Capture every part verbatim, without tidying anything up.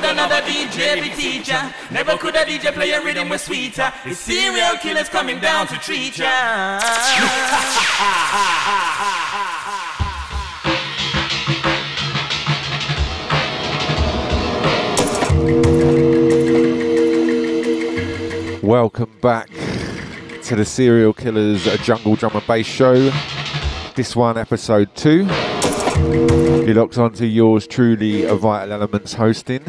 could another D J be teacher. Never could a D J play a rhythm with sweeter. The serial killers coming down to treat ya. Welcome back to the Serial Killaz Jungle Drum and Bass Show. This one, episode two. You're locked on to yours truly, Vital Elements hosting.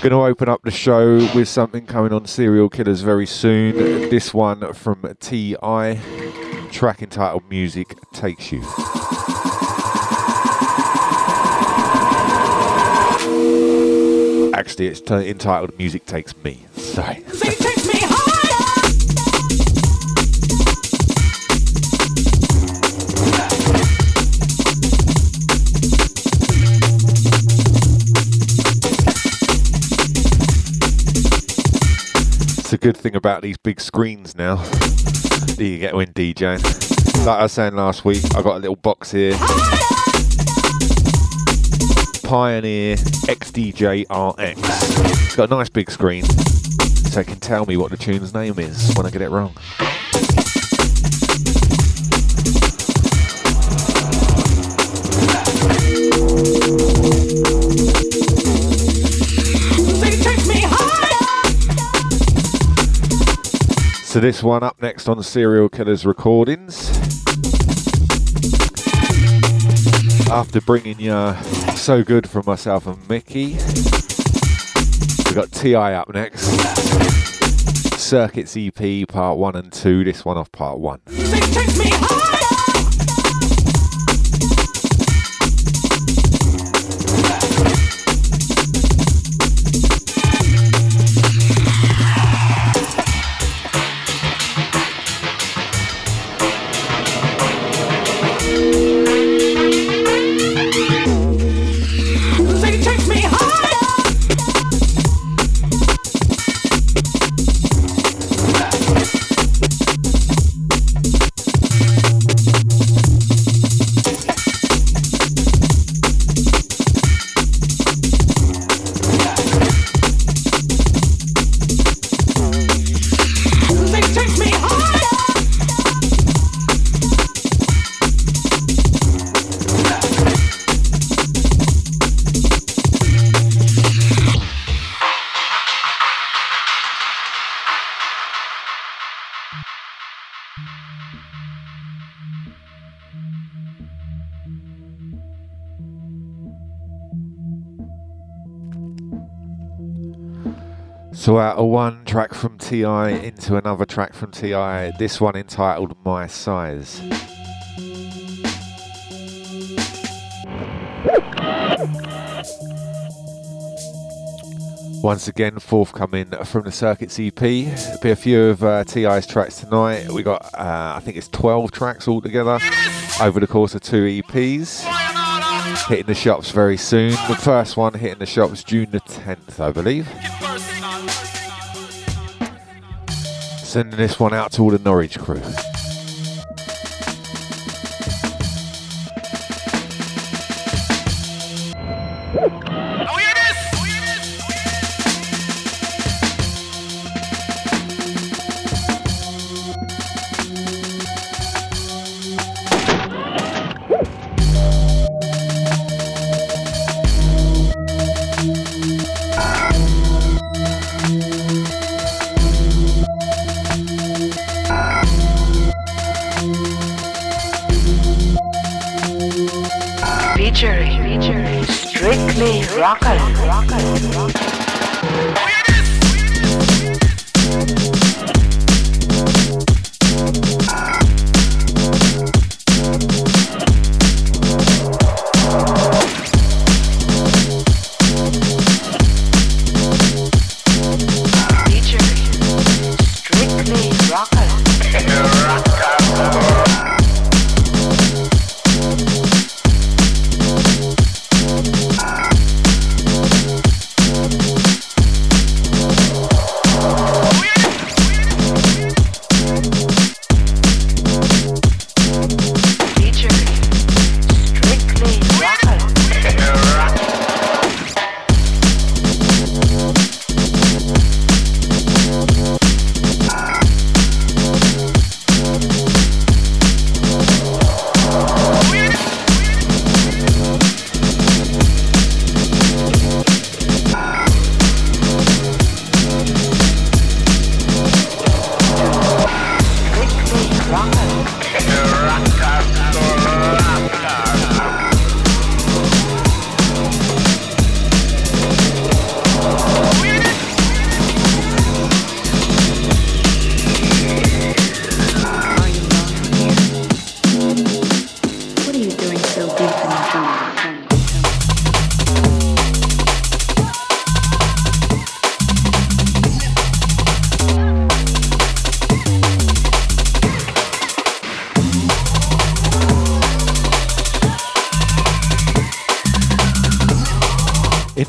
Going to open up the show with something coming on Serial Killaz very soon. This one from T I, track entitled Music Takes You. Actually, it's t- entitled Music Takes Me. Sorry. It's a good thing about these big screens now that you get when DJing. Like I was saying last week, I got a little box here. Pioneer X D J R X. It's got a nice big screen, so it can tell me what the tune's name is when I get it wrong. So this one up next on Serial Killaz Recordings. After bringing you So Good from myself and Micky, we got T I up next. Circuits E P part one and two, this one off part one. So out of one track from T I into another track from T I, this one entitled My Size. Once again, forthcoming from the Circuits E P. There'll be a few of uh, T I's tracks tonight. We got, uh, I think it's twelve tracks altogether over the course of two E Ps. Hitting the shops very soon. The first one hitting the shops June the tenth, I believe. Sending this one out to all the Norwich crew.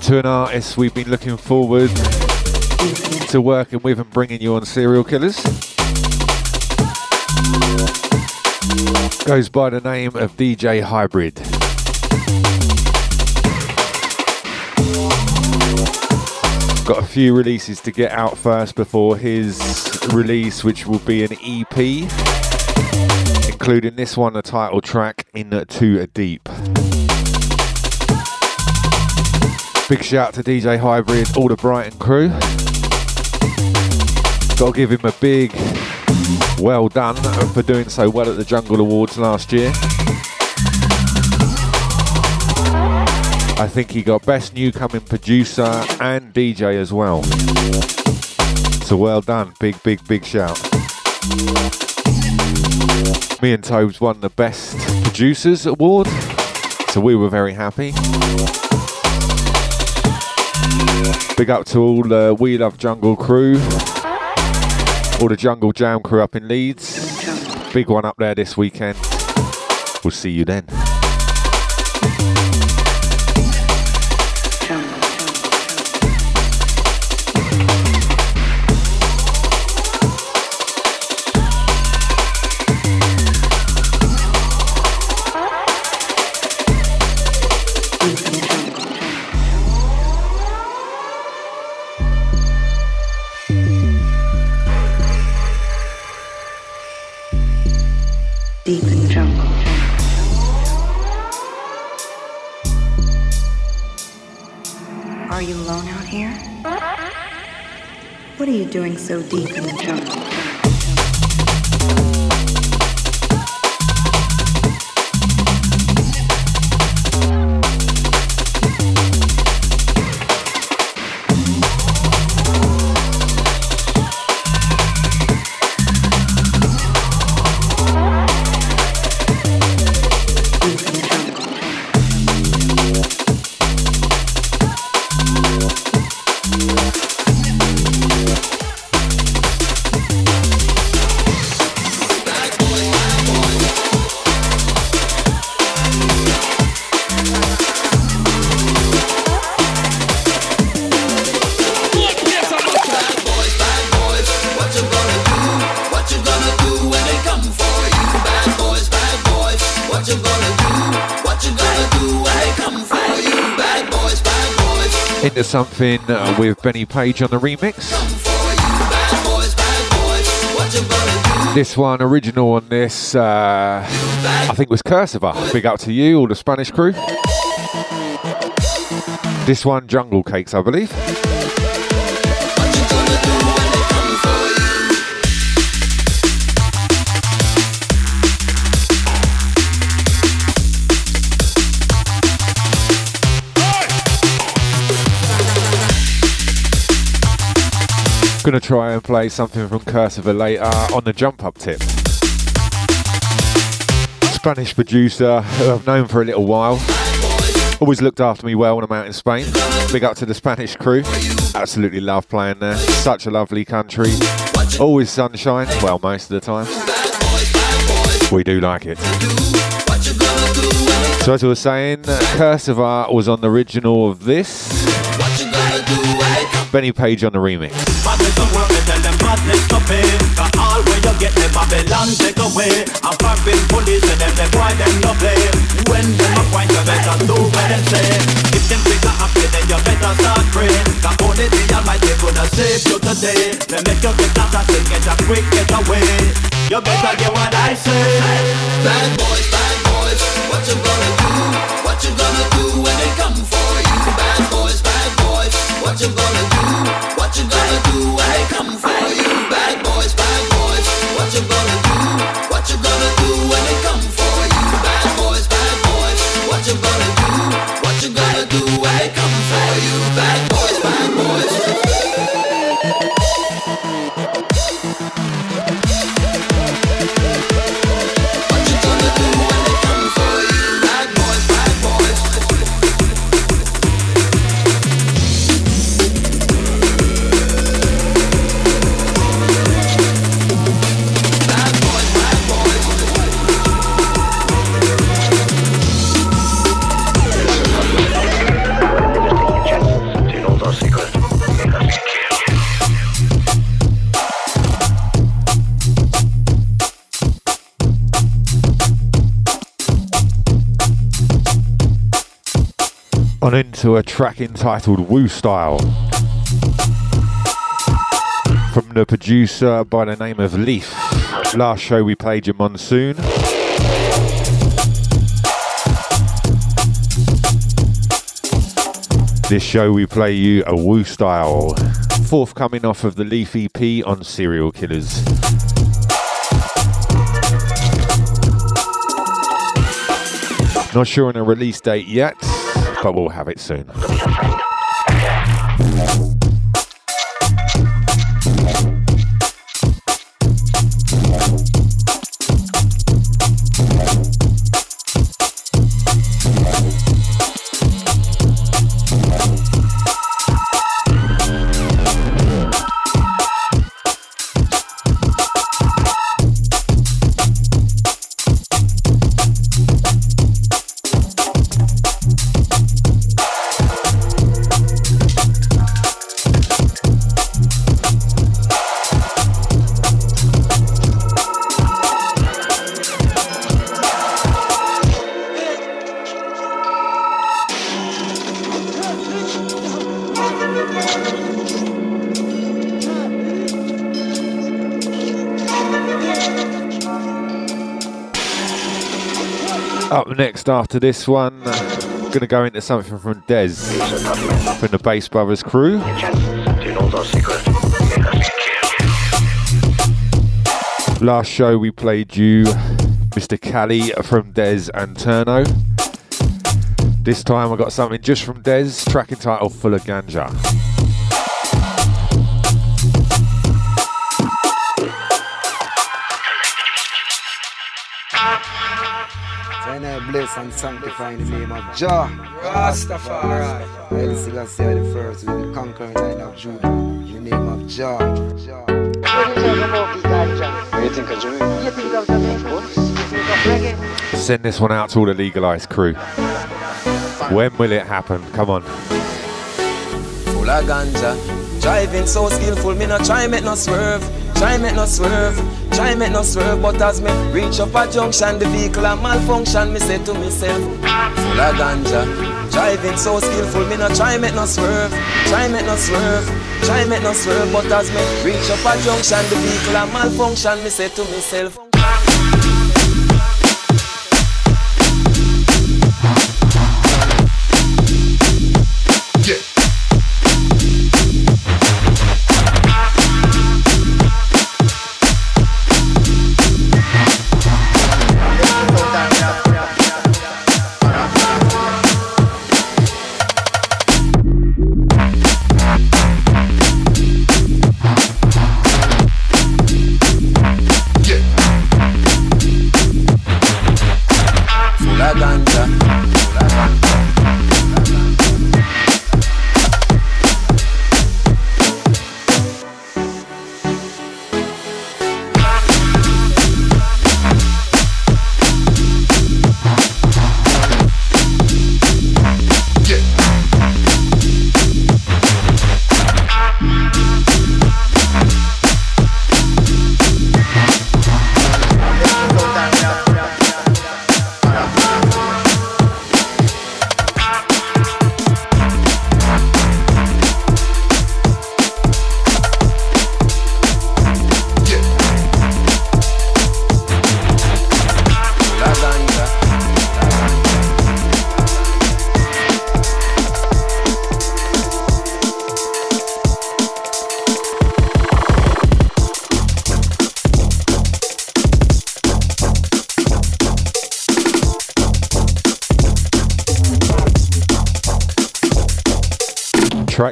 To an artist we've been looking forward to working with and bringing you on Serial Killaz. Goes by the name of D J Hybrid. Got a few releases to get out first before his release, which will be an E P, including this one, the title track, In Too Deep. Big shout to D J Hybrid, all the Brighton crew. Got to give him a big well done for doing so well at the Jungle Awards last year. I think he got Best Newcoming Producer and D J as well. So well done, big, big, big shout. Me and Tobes won the Best Producers Award, so we were very happy. Big up to all the uh, We Love Jungle crew, all the Jungle Jam crew up in Leeds. Big one up there this weekend. We'll see you then. What are you doing so deep in the jungle? Something uh, with Benny Page on the remix. This one, original on this, uh, I think was Cursiva. Big up to you, all the Spanish crew. This one, Jungle Cakes, I believe. Gonna try and play something from Cursiva later on the Jump Up tip. Spanish producer who I've known for a little while. Always looked after me well when I'm out in Spain. Big up to the Spanish crew. Absolutely love playing there. Such a lovely country. Always sunshine. Well, most of the time. We do like it. So as I was saying, Cursiva was on the original of this. Benny Page on the remix. Bad boys, bad boys, what you gonna do? What you gonna do when they come for you? Bad boys, bad boys, what you gonna do? What you gonna do? I come for you, bad boys, bad boys. What you gonna do? What you gonna do? on into a track entitled Woo Style from the producer by the name of Leaf. Last show we played your Monsoon. This show we play you a Woo Style, forthcoming off of the Leaf E P on Serial Killaz. Not sure on a release date yet, but we'll have it soon. Next after this one, I'm gonna go into something from Dez, from the Bass Brothers crew. Last show we played you Mister Cali from Dez and Turno. This time I got something just from Dez, track entitled Full of Ganja. Bless and sanctify in the name of Jah Rastafari. Haile Selassie the first, with the conquering line of Judah. In the name of Jah. Jah. Send this one out to all the legalized crew. When will it happen? Come on. Full of ganja, driving so skillful, me no try make no swerve. Try make no swerve, try make no swerve, but as me reach up a junction, the vehicle a malfunction, me say to myself, full of ganja, driving so skillful, me no try make no swerve, try make no swerve, try make no swerve, but as me reach up a junction, the vehicle a malfunction, me say to myself,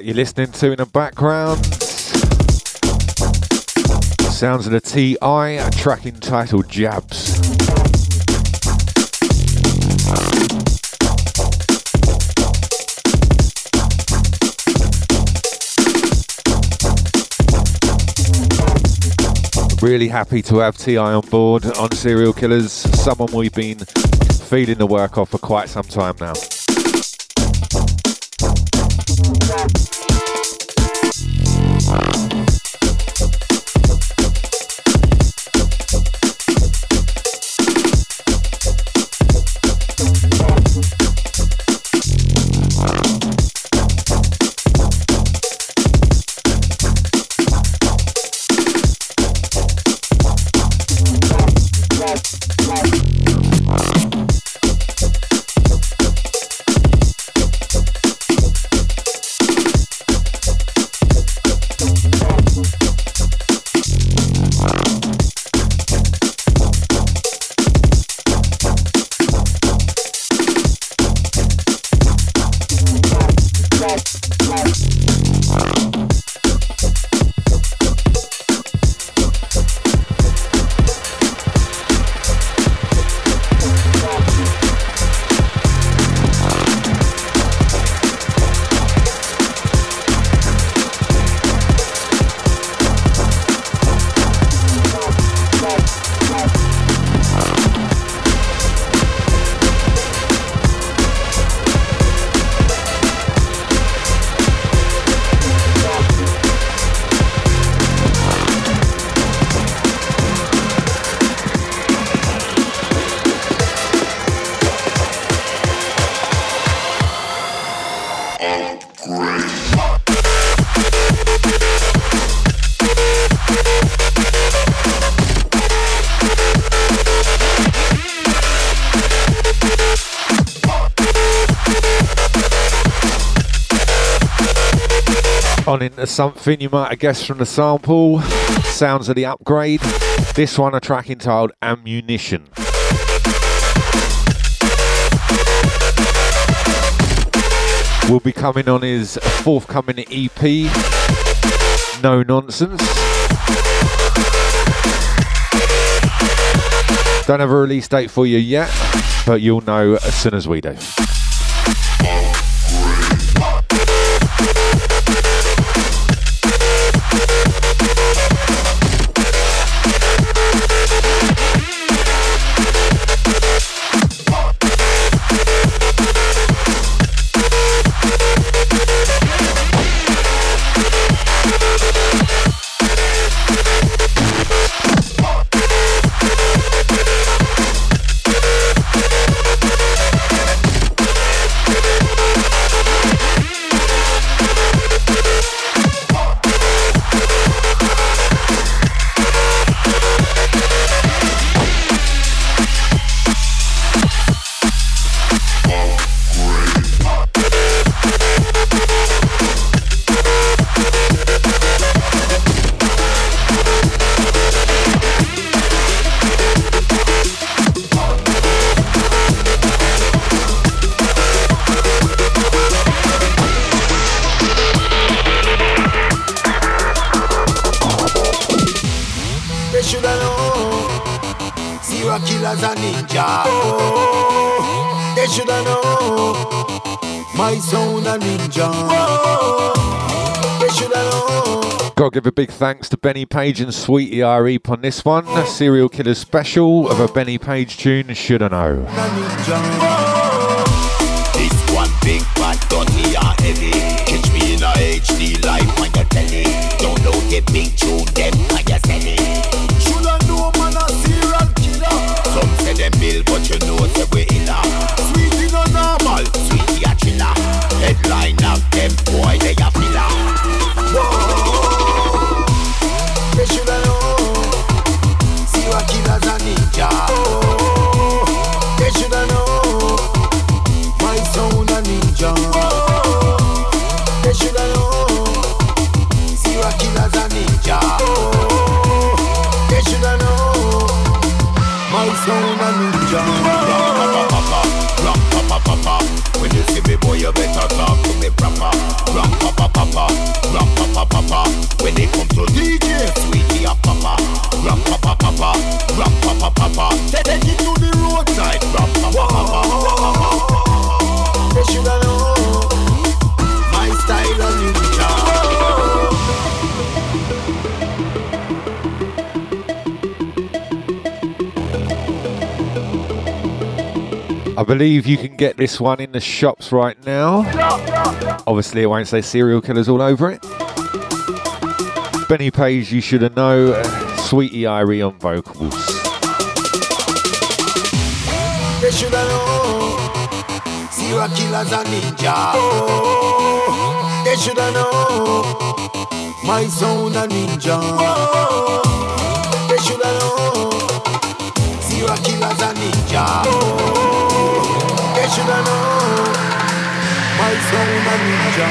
you're listening to in the background. Sounds of the T I, a track entitled Jabs. Really happy to have T I on board on Serial Killaz, someone we've been feeding the work off for quite some time now. Wow. on into something you might have guessed from the sample. Sounds of the Upgrade. This one, a track entitled Ammunition. Will be coming on his forthcoming E P, No Nonsense. Don't have a release date for you yet, but you'll know as soon as we do. Give a big thanks to Benny Page and Sweetie Irie on this one. A Serial Killaz special of a Benny Page tune, Shoulda Know. This one big bad dirty and heavy. Catch me in a H D live on your telly. Don't know the big tune, them and your selling. Shoulda know man a serial killer. Some say them ill, but you know they we inner. Sweetie no normal, Sweetie a chiller. Headline of them boy, they a filler. They shoulda know, serial killers a ninja. Oh, they shoulda know, my sound a ninja. Oh, they shoulda know, serial killers a ninja. Oh, they shoulda know, my sound a ninja. Rock papa papa, when you see me boy, you better talk to me proper. Rock papa papa. Rock papa papa, when they come to D J Sweetie a papa. Rock papa papa, rock papa papa, they take it to the roadside. Rock papa papa, they shoulda know my style on you. I believe you can get this one in the shops right now. Obviously, it won't say Serial Killaz all over it. Benny Page, you should have known. Sweetie Irie on vocals. They should have known. Serial Killaz a ninja. Oh, they should have known. My sound a ninja. Oh, they should have known. Serial Killaz a ninja. Oh, they shoulda know, my sound a ninja.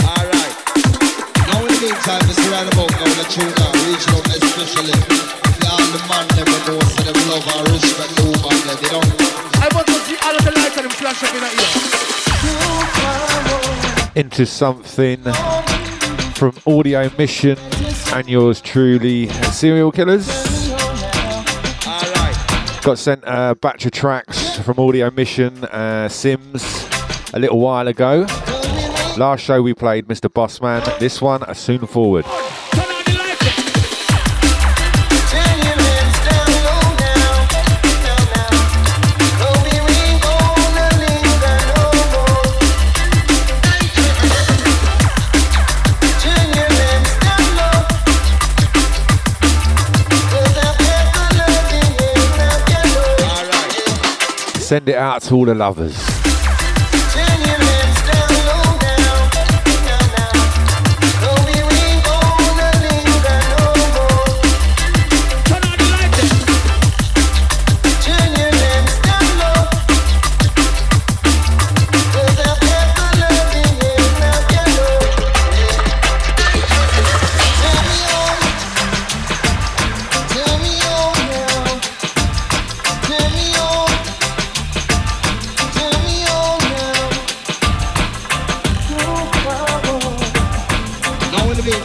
All right. Now in the meantime, this is right about now. Let's tune out regional, especially y'all the man never knows that they love and respect the woman that they don't. I want to see all of the lights and them flash up in our ears. Into something from Audio Mission and yours truly, Serial Killaz. Right. Got sent a batch of tracks from Audio Mission uh, Sims a little while ago. Last show we played Mister Bossman. This one, A Soon Forward. Send it out to all the lovers.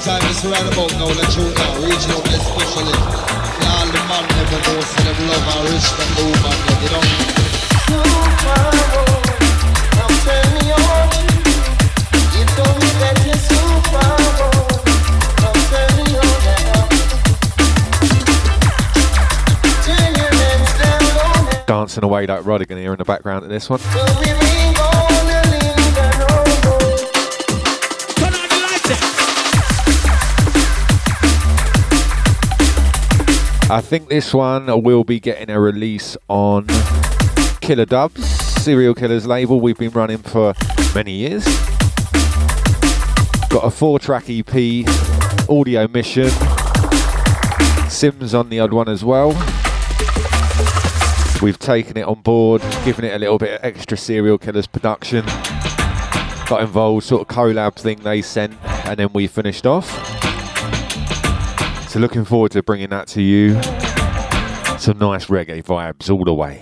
time is right about now, the tune now, regional especially. All the man never knows, so them love and rich from the woman, you know. You my woman, now turn me on. You told me that you're super woman, now turn me on now. Turn your hands down on. Dancing away like Rod, you can hear in the background of this one. I think this one will be getting a release on Killer Dubs, Serial Killaz label we've been running for many years. Got a four-track E P, Audio Mission, Sims on the odd one as well. We've taken it on board, given it a little bit of extra Serial Killaz production. Got involved, sort of collab thing they sent, and then we finished off. So looking forward to bringing that to you. Some nice reggae vibes all the way.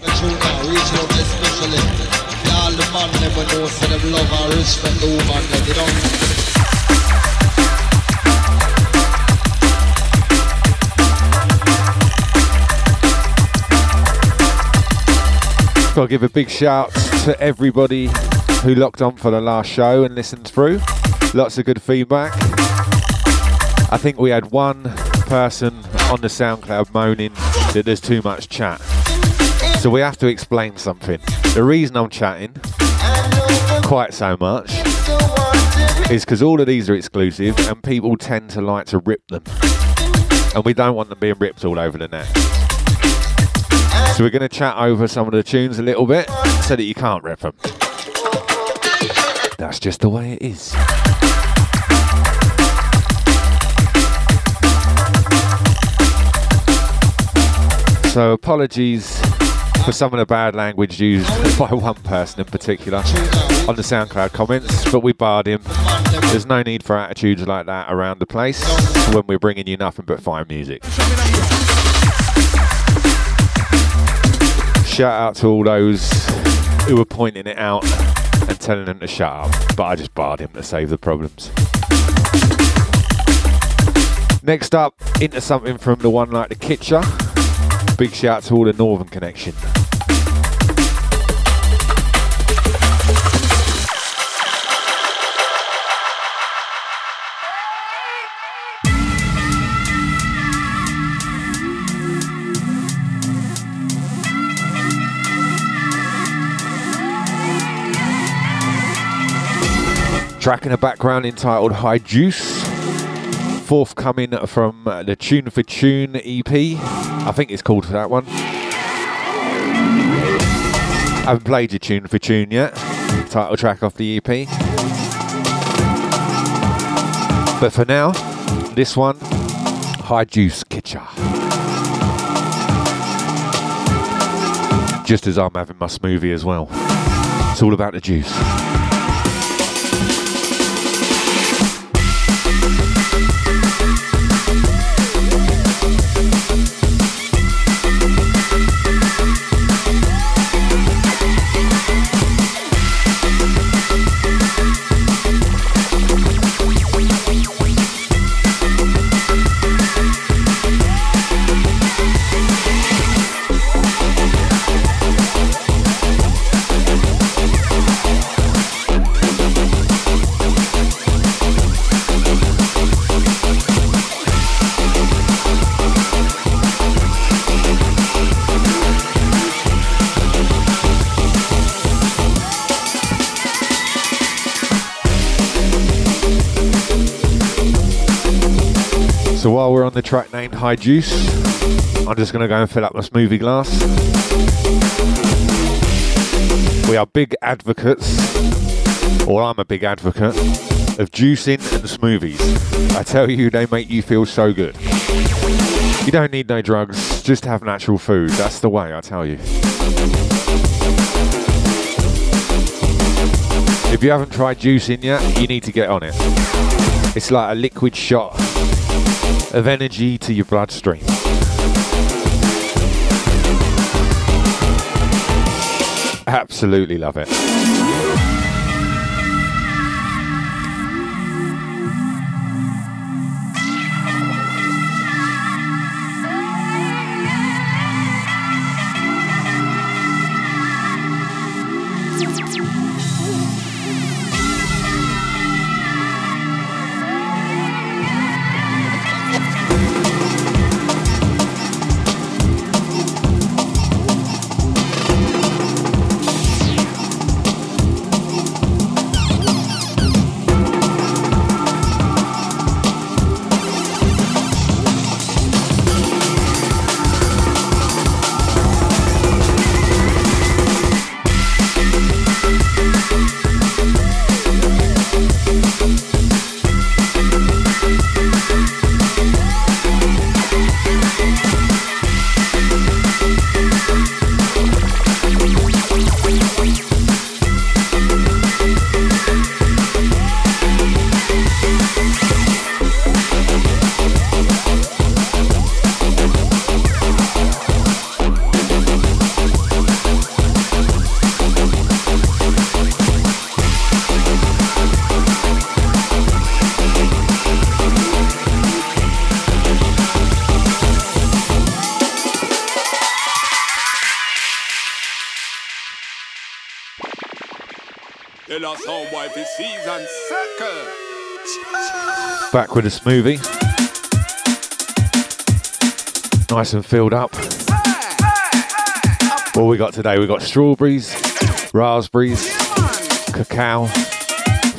Gotta give a big shout to everybody who locked on for the last show and listened through. Lots of good feedback. I think we had one person on the Soundcloud moaning that there's too much chat. So we have to explain something. The reason I'm chatting quite so much is because all of these are exclusive and people tend to like to rip them. And we don't want them being ripped all over the net. So we're going to chat over some of the tunes a little bit so that you can't rip them. That's just the way it is. So apologies for some of the bad language used by one person in particular on the SoundCloud comments, but we barred him. There's no need for attitudes like that around the place when we're bringing you nothing but fine music. Shout out to all those who were pointing it out and telling them to shut up, but I just barred him to save the problems. Next up, into something from the one like the Kitcha. Big shout out to all the Northern Connection. Track in the background entitled High Juice. Forthcoming from the Tune for Tune E P. I think it's called for that one. I haven't played your Tune for Tune yet. Title track off the E P. But for now, this one, High Juice Kitcha. Just as I'm having my smoothie as well. It's all about the juice. So while we're on the track named High Juice, I'm just going to go and fill up my smoothie glass. We are big advocates, or I'm a big advocate, of juicing and smoothies. I tell you, they make you feel so good. You don't need no drugs, just have natural food. That's the way, I tell you. If you haven't tried juicing yet, you need to get on it. It's like a liquid shot of energy to your bloodstream. Absolutely love it. tell us how wife is season circle. Back with a smoothie. Nice and filled up. What we got today? We got strawberries, raspberries, cacao,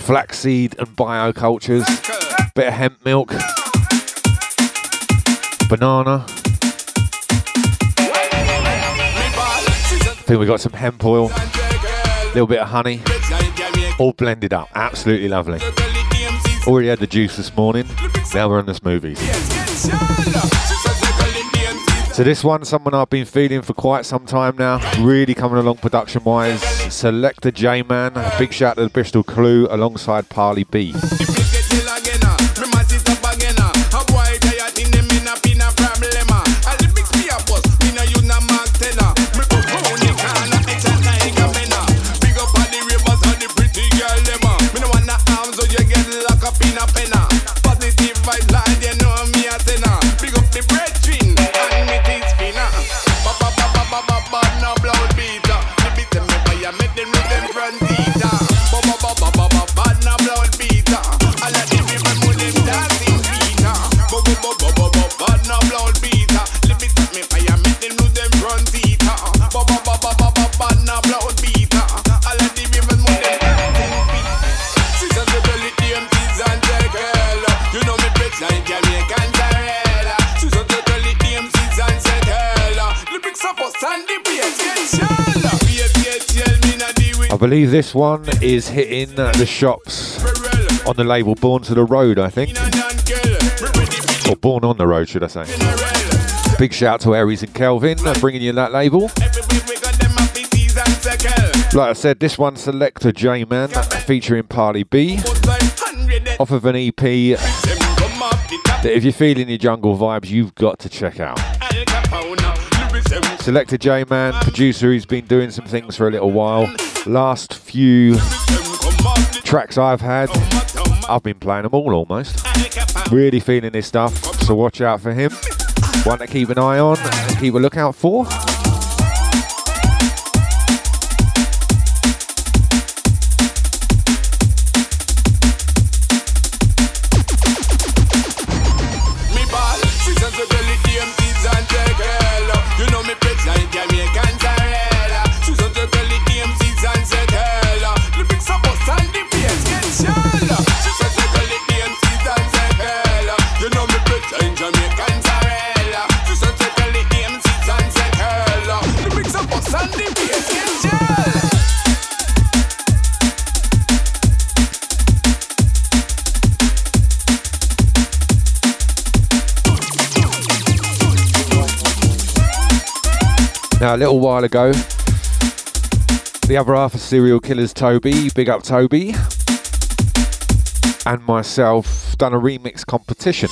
flaxseed and biocultures, bit of hemp milk, banana. I think we got some hemp oil, a little bit of honey, all blended up. Absolutely lovely. Already had the juice this morning, now we're on the smoothies. So this one, someone I've been feeling for quite some time now, really coming along production-wise. Selector J-Man, big shout to the Bristol Clue alongside Parley B. I believe this one is hitting the shops on the label Born to the Road, I think. Or Born on the Road, should I say. Big shout to Aries and Kelvin bringing you that label. Like I said, this one Selector J-Man featuring Parley B off of an E P that if you're feeling your jungle vibes, you've got to check out. Selector J-Man, producer who's been doing some things for a little while. Last few tracks I've had, I've been playing them all almost. Really feeling this stuff, so watch out for him. One to keep an eye on and keep a lookout for. Now, a little while ago, the other half of Serial Killaz, Toby, big up Toby, and myself done a remix competition.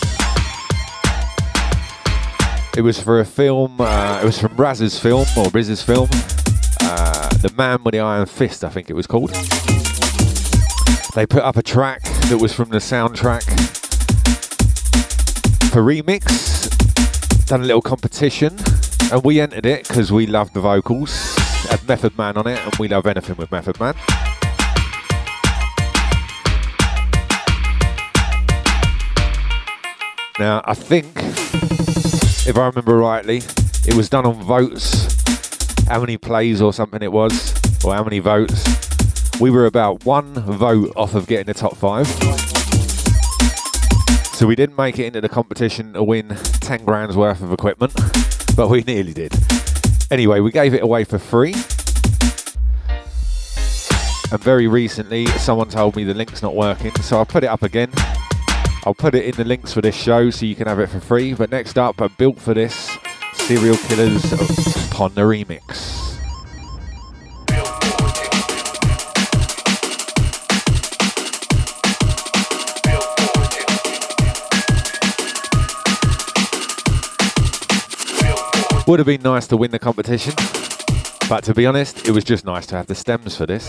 It was for a film, uh, it was from Raz's film, or Riz's film, uh, The Man With The Iron Fist, I think it was called. They put up a track that was from the soundtrack for remix, done a little competition. And we entered it because we love the vocals. Had Method Man on it, and we love anything with Method Man. Now, I think, if I remember rightly, it was done on votes. How many plays or something it was, or how many votes. We were about one vote off of getting the top five. So we didn't make it into the competition to win ten grand's worth of equipment. But we nearly did. Anyway, we gave it away for free. And very recently, someone told me the link's not working, so I'll put it up again. I'll put it in the links for this show so you can have it for free. But next up, I'm built for this, Serial Killaz upon the remix. Would have been nice to win the competition, but to be honest, it was just nice to have the stems for this.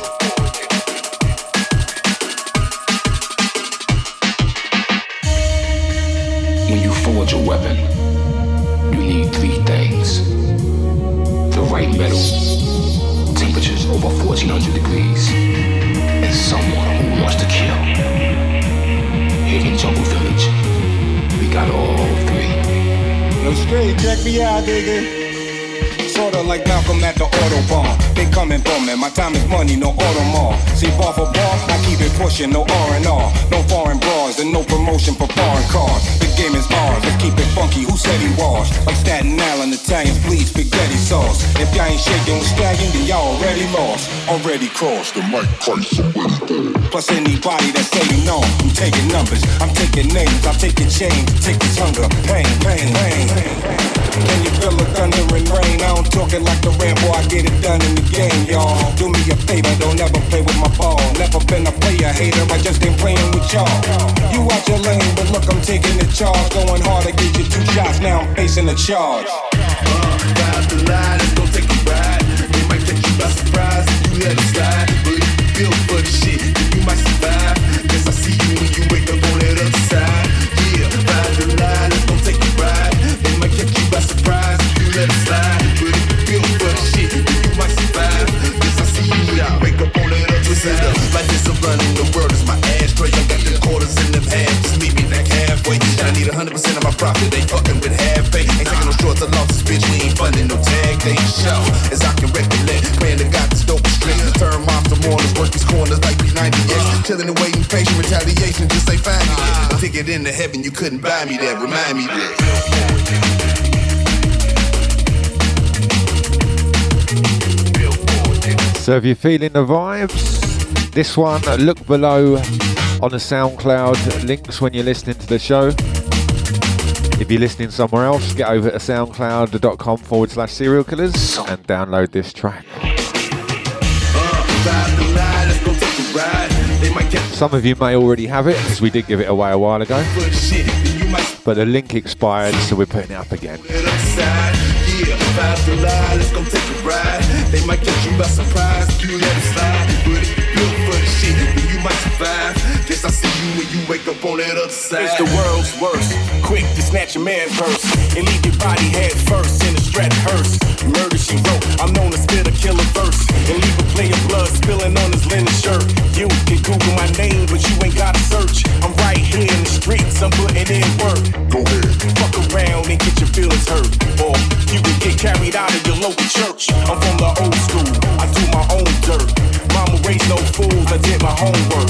When you forge a weapon, you need three things. The right metal, temperatures over fourteen hundred degrees, and so for y'all, nigga. Sorta like Malcolm at the Autobahn. They coming bombing, my time is money, no Audemars. See bar for bar, I keep it pushing, no R and R. No foreign bras and no promotion for foreign cars. Game is ours, let's keep it funky, who said he was? Like Staten Island, Italians bleed spaghetti sauce. If y'all ain't shaking with stallion, then y'all already lost. Already crossed the mic twice a week. Plus anybody that say you know, I'm taking numbers, I'm taking names, I'll take your chain, take this hunger, pain, pain, pain. Can you feel the thunder and rain? I don't talk it like the Rambo, I get it done in the game, y'all. Do me a favor, don't ever play with my ball. Never been a player hater, I just ain't playing with y'all. You out your lane, but look, I'm taking the charge. Going hard to get you two shots, now I'm facing the charge. Uh, ride the line, let's go take a ride. They might catch you by surprise if you let it slide. But if you feel for the shit, then you might survive. Guess I see you when you wake up on that other side. Yeah, ride the line, let's go take a ride. They might catch you by surprise if you let it slide. But if you feel for the shit, then you might survive. Guess I see you when you wake up on that other side. Life is a running, the world is my ashtray. I got the quarters in them halves, just meet me back halfway. I need one hundred percent of my profit, they fucking with half-pay. Ain't taking no shorts or losses, bitch, we ain't funding no tag, they show. As I can recollect, man, they got this dope strength. Turn mobs to mourners, work these corners like B ninety X. Chilling and waiting, patient retaliation, just ain't find me yet. A ticket into heaven, you couldn't buy me that, remind me that. So if you're feeling the vibes, this one, look below on the SoundCloud links when you're listening to the show. If you're listening somewhere else, get over to soundcloud.com forward slash serial killers and download this track. Some of you may already have it, because we did give it away a while ago. But the link expired, so we're putting it up again. They might catch you by surprise, you let it slide. But if you built for the shit, then you might survive. Guess I see you when you wake up on that other side. It's the world's worst, quick to snatch a man purse and leave your body head first in a strat hearse. Murder, she wrote, I'm known to spit a killer verse and leave a player blood spilling on his linen shirt. You can Google my name, but you ain't gotta search. I'm right here in the streets, I'm putting in work. Go ahead, fuck around and get your feelings hurt, or you can get carried out of your local church. I'm from the old school, I do my own dirt. Mama raised no fools, I did my homework.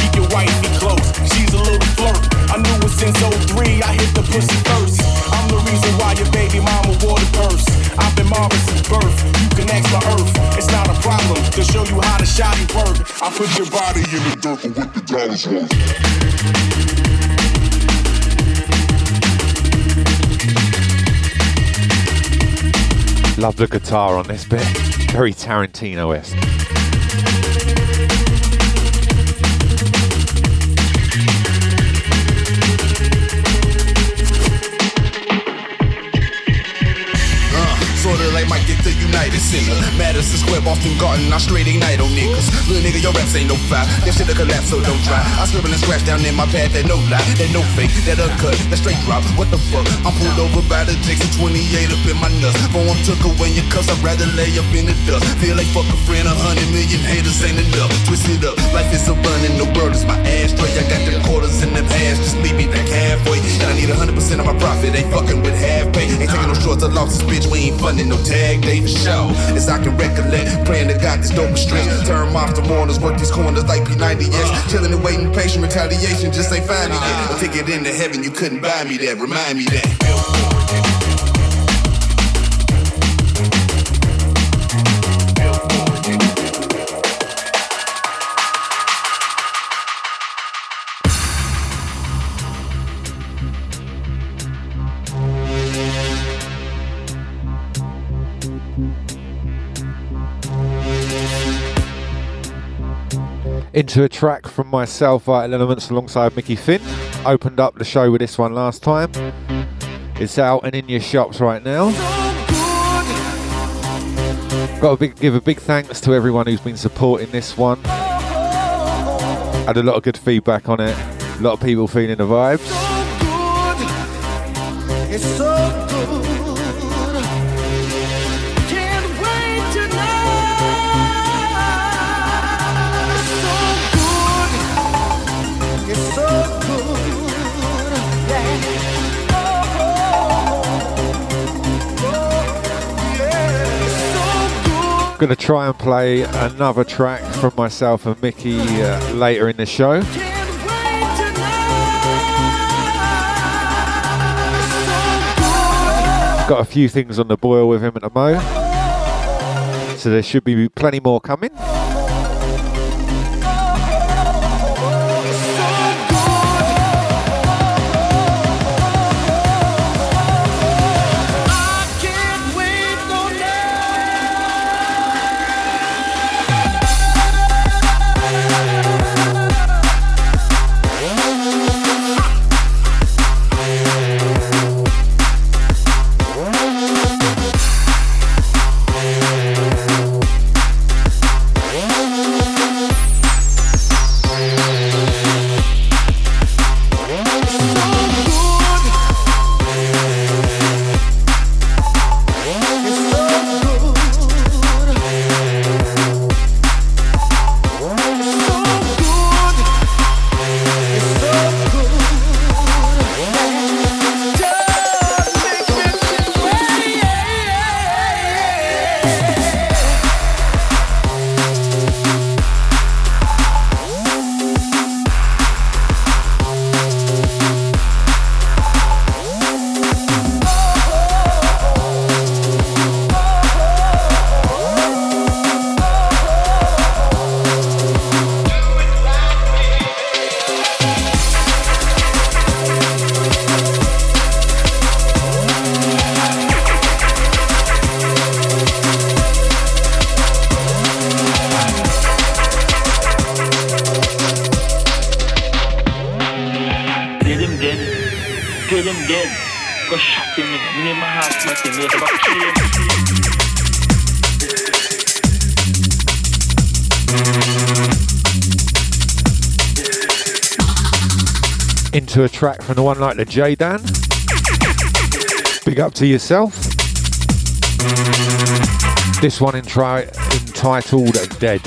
Keep your wifey close, she's a little flirt. I knew it since oh three, I hit the pussy first. I'm the reason why your baby mama wore the purse. I've been marvelous since birth, you can ask my earth. It's not a problem, to show you how to shoddy work. I put your body in the dirt for what the dollars worth. Love the guitar on this bit, very Tarantino-esque. Might get the United Center, Madison Square, Boston Garden. I straight ignite on niggas. Little nigga, your raps ain't no fire. That shit'll collapse, so don't try. I scribble and scratch down in my pad. That no lie, that no fake, that uncut, that straight drop. What the fuck? I'm pulled over by the Jackson twenty-eight up in my nuts. Phone took away your cuss. I'd rather lay up in the dust. Feel like fuck a friend, a hundred million haters ain't enough. Twist it up, life is a run and the world is my ashtray. I got the quarters in the past, just leave me back halfway. And I need one hundred percent of my profit. Ain't fucking with half pay. Ain't taking no shorts or losses, bitch. We ain't funding no tag. They for show, as I can recollect, praying to God this dope strength. Turn mobs to mourners, work these corners like B ninety X. Chilling and waiting, patient retaliation, just ain't find me yet. A ticket into heaven, you couldn't buy me that, remind me that. Into a track from myself, Vital Elements, alongside Micky Finn. Opened up the show with this one last time. It's out and in your shops right now. Got to big, give a big thanks to everyone who's been supporting this one. Had a lot of good feedback on it. A lot of people feeling the vibes. It's so good. Going to try and play another track from myself and Micky uh, later in the show. Got a few things on the boil with him at the moment, so there should be plenty more coming. Into a track from the one like the Jaydan, big up to yourself. This one in tri- entitled Dead.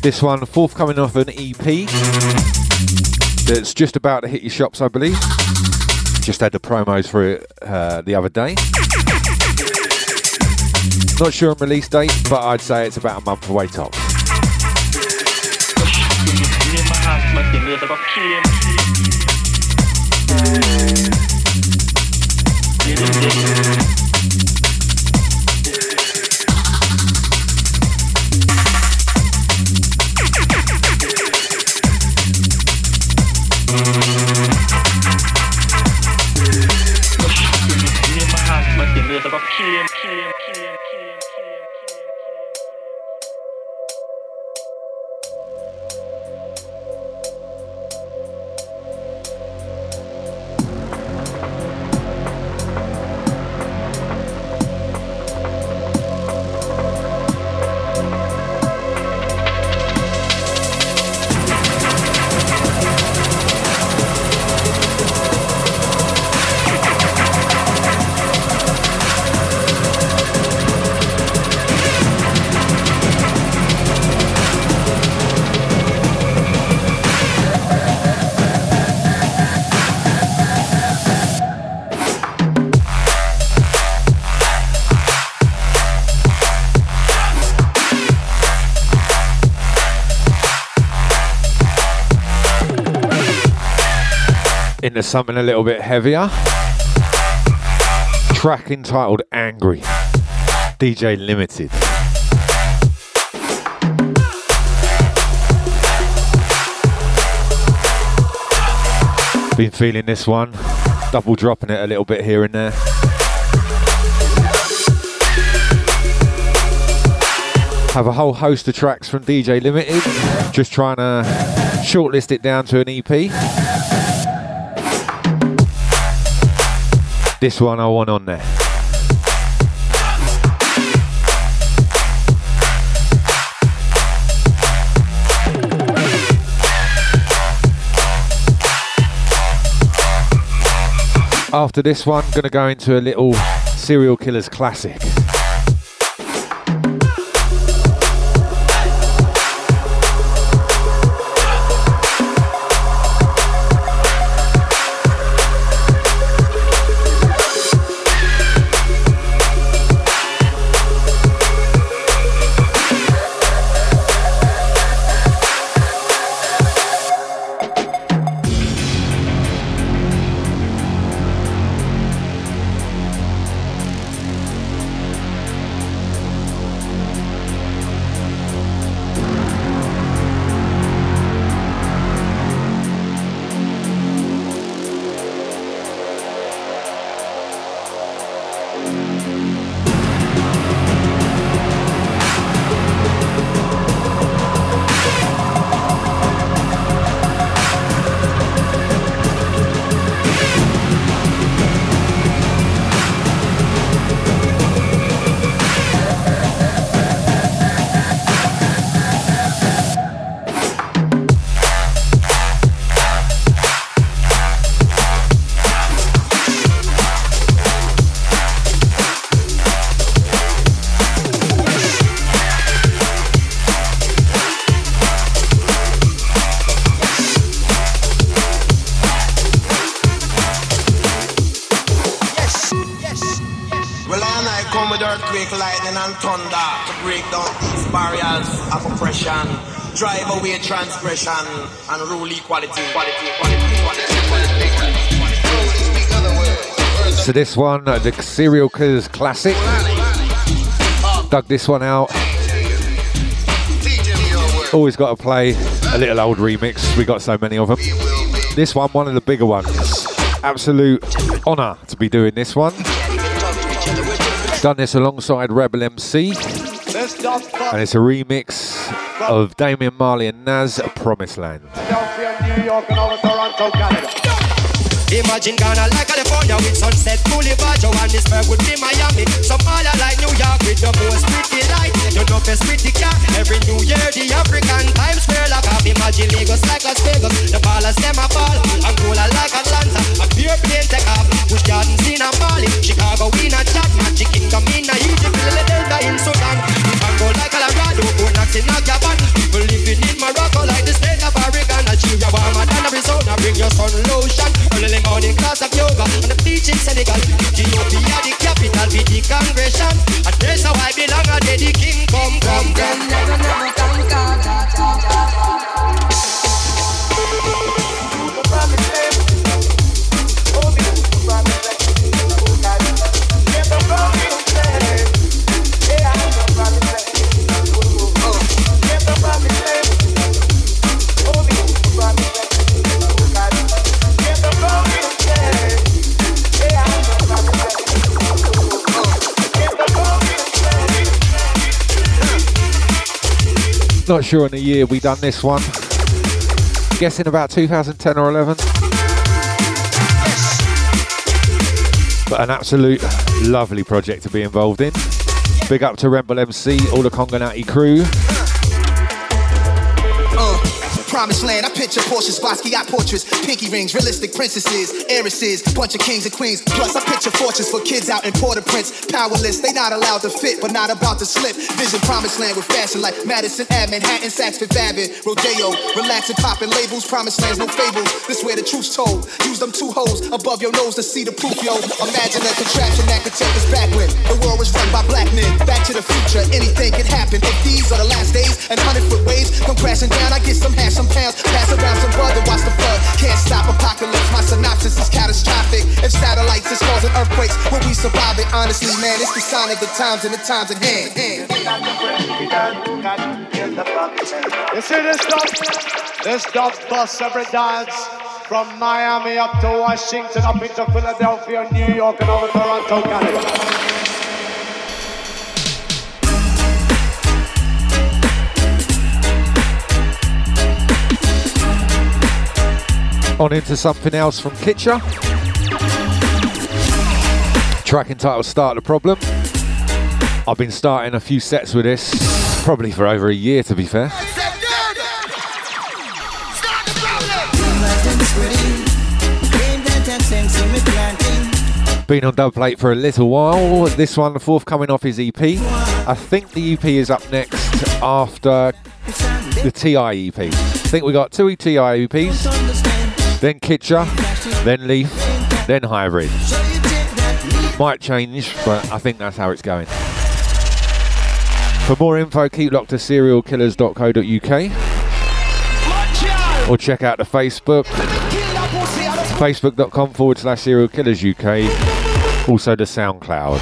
This one forthcoming off an E P that's just about to hit your shops, I believe. Just had the promos for it uh, the other day. Not sure on release date, but I'd say it's about a month away tops. Into something a little bit heavier. Track entitled Angry. D J Limited. Been feeling this one. Double dropping it a little bit here and there. Have a whole host of tracks from D J Limited. Just trying to shortlist it down to an E P. This one I want on there. After this one, going to go into a little Serial Killaz classic. Drive away transgression and rule equality. Quality, quality, quality. So this one, the Serial Killaz classic. Dug this one out. Always got to play a little old remix. We got so many of them. This one, one of the bigger ones. Absolute honour to be doing this one. Done this alongside Rebel M C. And it's a remix of Damian Marley and Naz, Promised Land. Imagine Ghana like California with Sunset Boulevard, Johannesburg would be Miami. Somalia like New York with the most pretty light. You know best pretty car. Every New Year the African Times Square lock up. Imagine Lagos like Las Vegas. The palace them a fall. Angola like Atlanta. A pure plane take off. Bush Gardens in a Mali. Chicago in a chat. Magic Kingdom in a Egypt. Philadelphia in Sudan. Congo like Colorado. Bonax in a Japan. People living in Morocco like the state of Oregon. Algeria warmer than Arizona. Bring your sun lotion. Morning class of yoga and the beach in Senegal. Ethiopia the capital with the congregation. And there's how I belong and they the king come, come, come. Never, never come, God. Not sure in the year we done this one. Guessing about two thousand ten or eleven. But an absolute lovely project to be involved in. Big up to Rebel M C, all the Congonati crew. Promised land, I picture Porsches, Basquiat portraits, pinky rings, realistic princesses, heiresses, bunch of kings and queens. Plus, I picture fortunes for kids out in Port-au-Prince. Powerless, they not allowed to fit, but not about to slip. Vision promised land with fashion like Madison Avenue, Manhattan, Saks Fifth Avenue, Rodeo. Relaxing, popping labels, promised lands, no fables. This where the truth's told. Use them two holes above your nose to see the proof, yo. Imagine a contraption that could take us back when the world was run by black men. Back to the future, anything could happen. If these are the last days and hundred-foot waves come crashing down, I get some hash. Some pounds, pass around some blood and watch the flood. Can't stop apocalypse, my synopsis is catastrophic. If satellites is causing earthquakes, will we survive it? Honestly, man, it's the sign of the times and the times at hand. You see this stuff? This stuff busts every dance. From Miami up to Washington, up into Philadelphia, New York, and over Toronto, Canada. On into something else from Kitcha. Track entitled Start the Problem. I've been starting a few sets with this, probably for over a year to be fair. Start the problem. been on Dubplate for a little while. This one forthcoming off his E P. I think the E P is up next after the T I E P. I think we got two T I E Ps, then Kitcha, then Leaf, then Hybrid. Might change, but I think that's how it's going. For more info, keep locked to serial killaz dot co dot u k or check out the Facebook, facebook.com forward slash serialkillazuk, also the SoundCloud.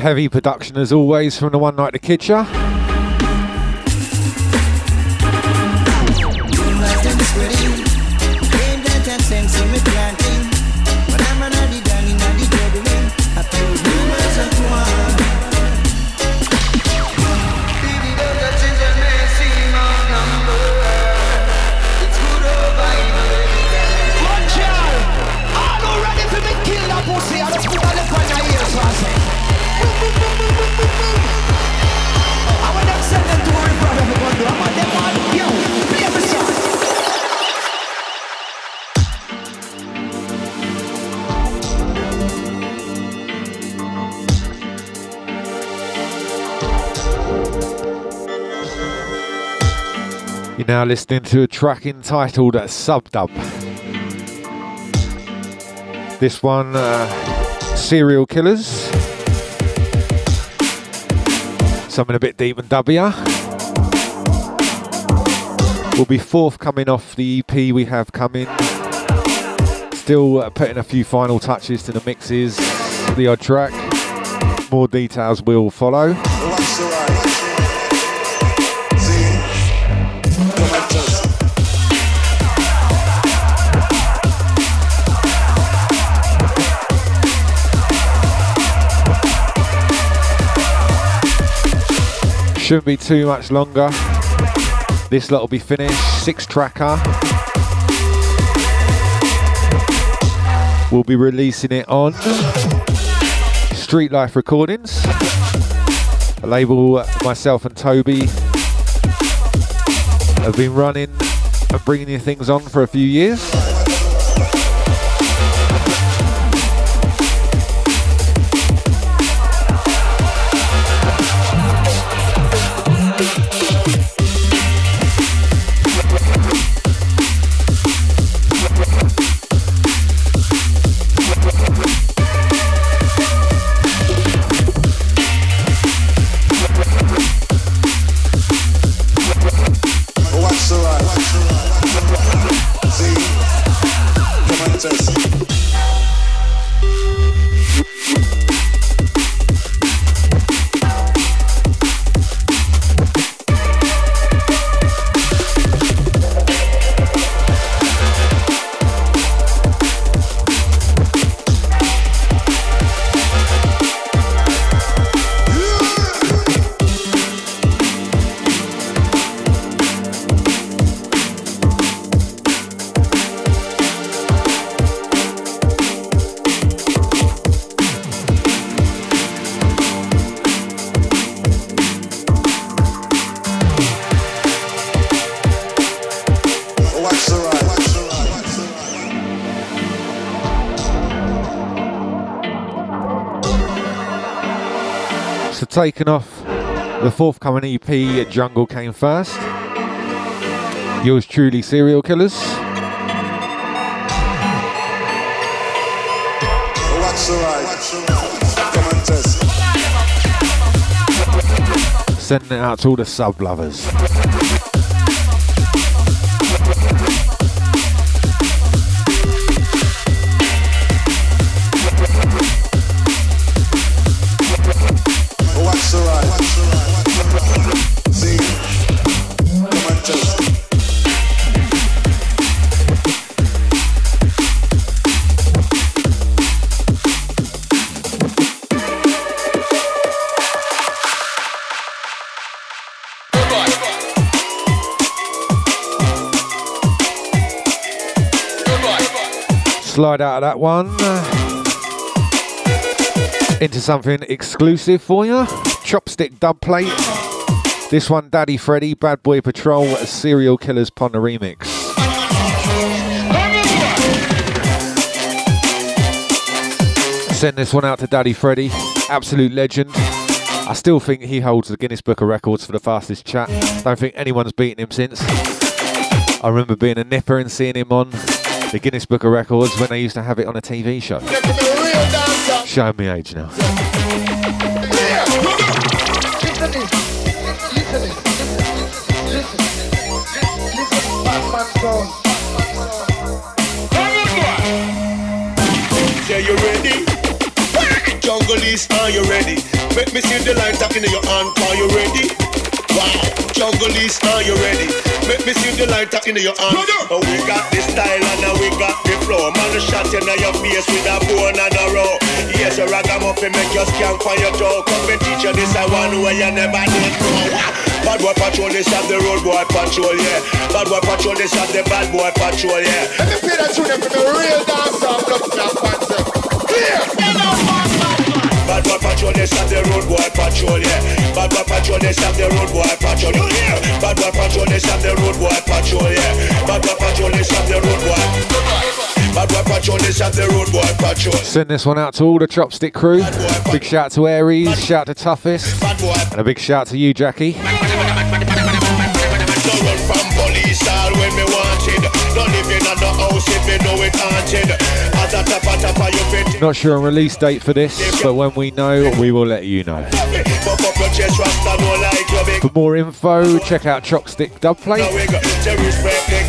Heavy production as always from the One Night to Kitcha. You're now listening to a track entitled Sub Dub. This one, uh, Serial Killaz. Something a bit deep and dubbier. We'll be forthcoming off the E P we have coming. Still uh, putting a few final touches to the mixes, the odd track. More details will follow. Shouldn't be too much longer. This lot will be finished. Six tracker. We'll be releasing it on Street Life Recordings, a label myself and Toby have been running and bringing your things on for a few years. Watch the ride. See. So taking off the forthcoming E P, Jungle came first. Yours truly, Serial Killaz. Watch your eyes. Come and test. Sending it out to all the sub lovers. Slide out of that one into something exclusive for you. Chopstick dubplate. This one, Daddy Freddy, Bad Boy Patrol, Serial Killaz Pon the remix. Send this one out to Daddy Freddy, absolute legend. I still think he holds the Guinness Book of Records for the fastest chat. Don't think anyone's beaten him since. I remember being a nipper and seeing him on the Guinness Book of Records when they used to have it on a T V show. Showing me age now. Yeah, you ready? Jungle is, are you ready? Make me see the light tapping in your hand, are you ready? Wow. Jungle is, are you ready? Make me see the light up in your arms. Oh, we got the style and now we got the flow. Man, the shot in your face with a bone and a row. Yes, you rag em up and make your skank for your toe. Come and teach you this I want where you never did know. Bad boy patrol, this have the road boy patrol, yeah. Bad boy patrol, this have the bad boy patrol, yeah. Let me play that tune for the real dancer. Look, that fancy. Clear! Bad boy patrol, they stop the road boy patrol, yeah. Bad boy patrol, they stop the road boy patrol, yeah. Bad boy patrol, they stop the road boy patrol, yeah. Bad boy patrol, they stop the road boy. Bad boy patrol, they stop the road boy patrol. Send this one out to all the Chopstick crew. Big shout to Aries, shout to Toughest, and a big shout to you, Jackie. Don't run from police all when me wanted. Don't live in another house if you know it haunted. As a tapa tapa you fit. Not sure on release date for this, but when we know, we will let you know. For more info, check out Chopstick Dubplate.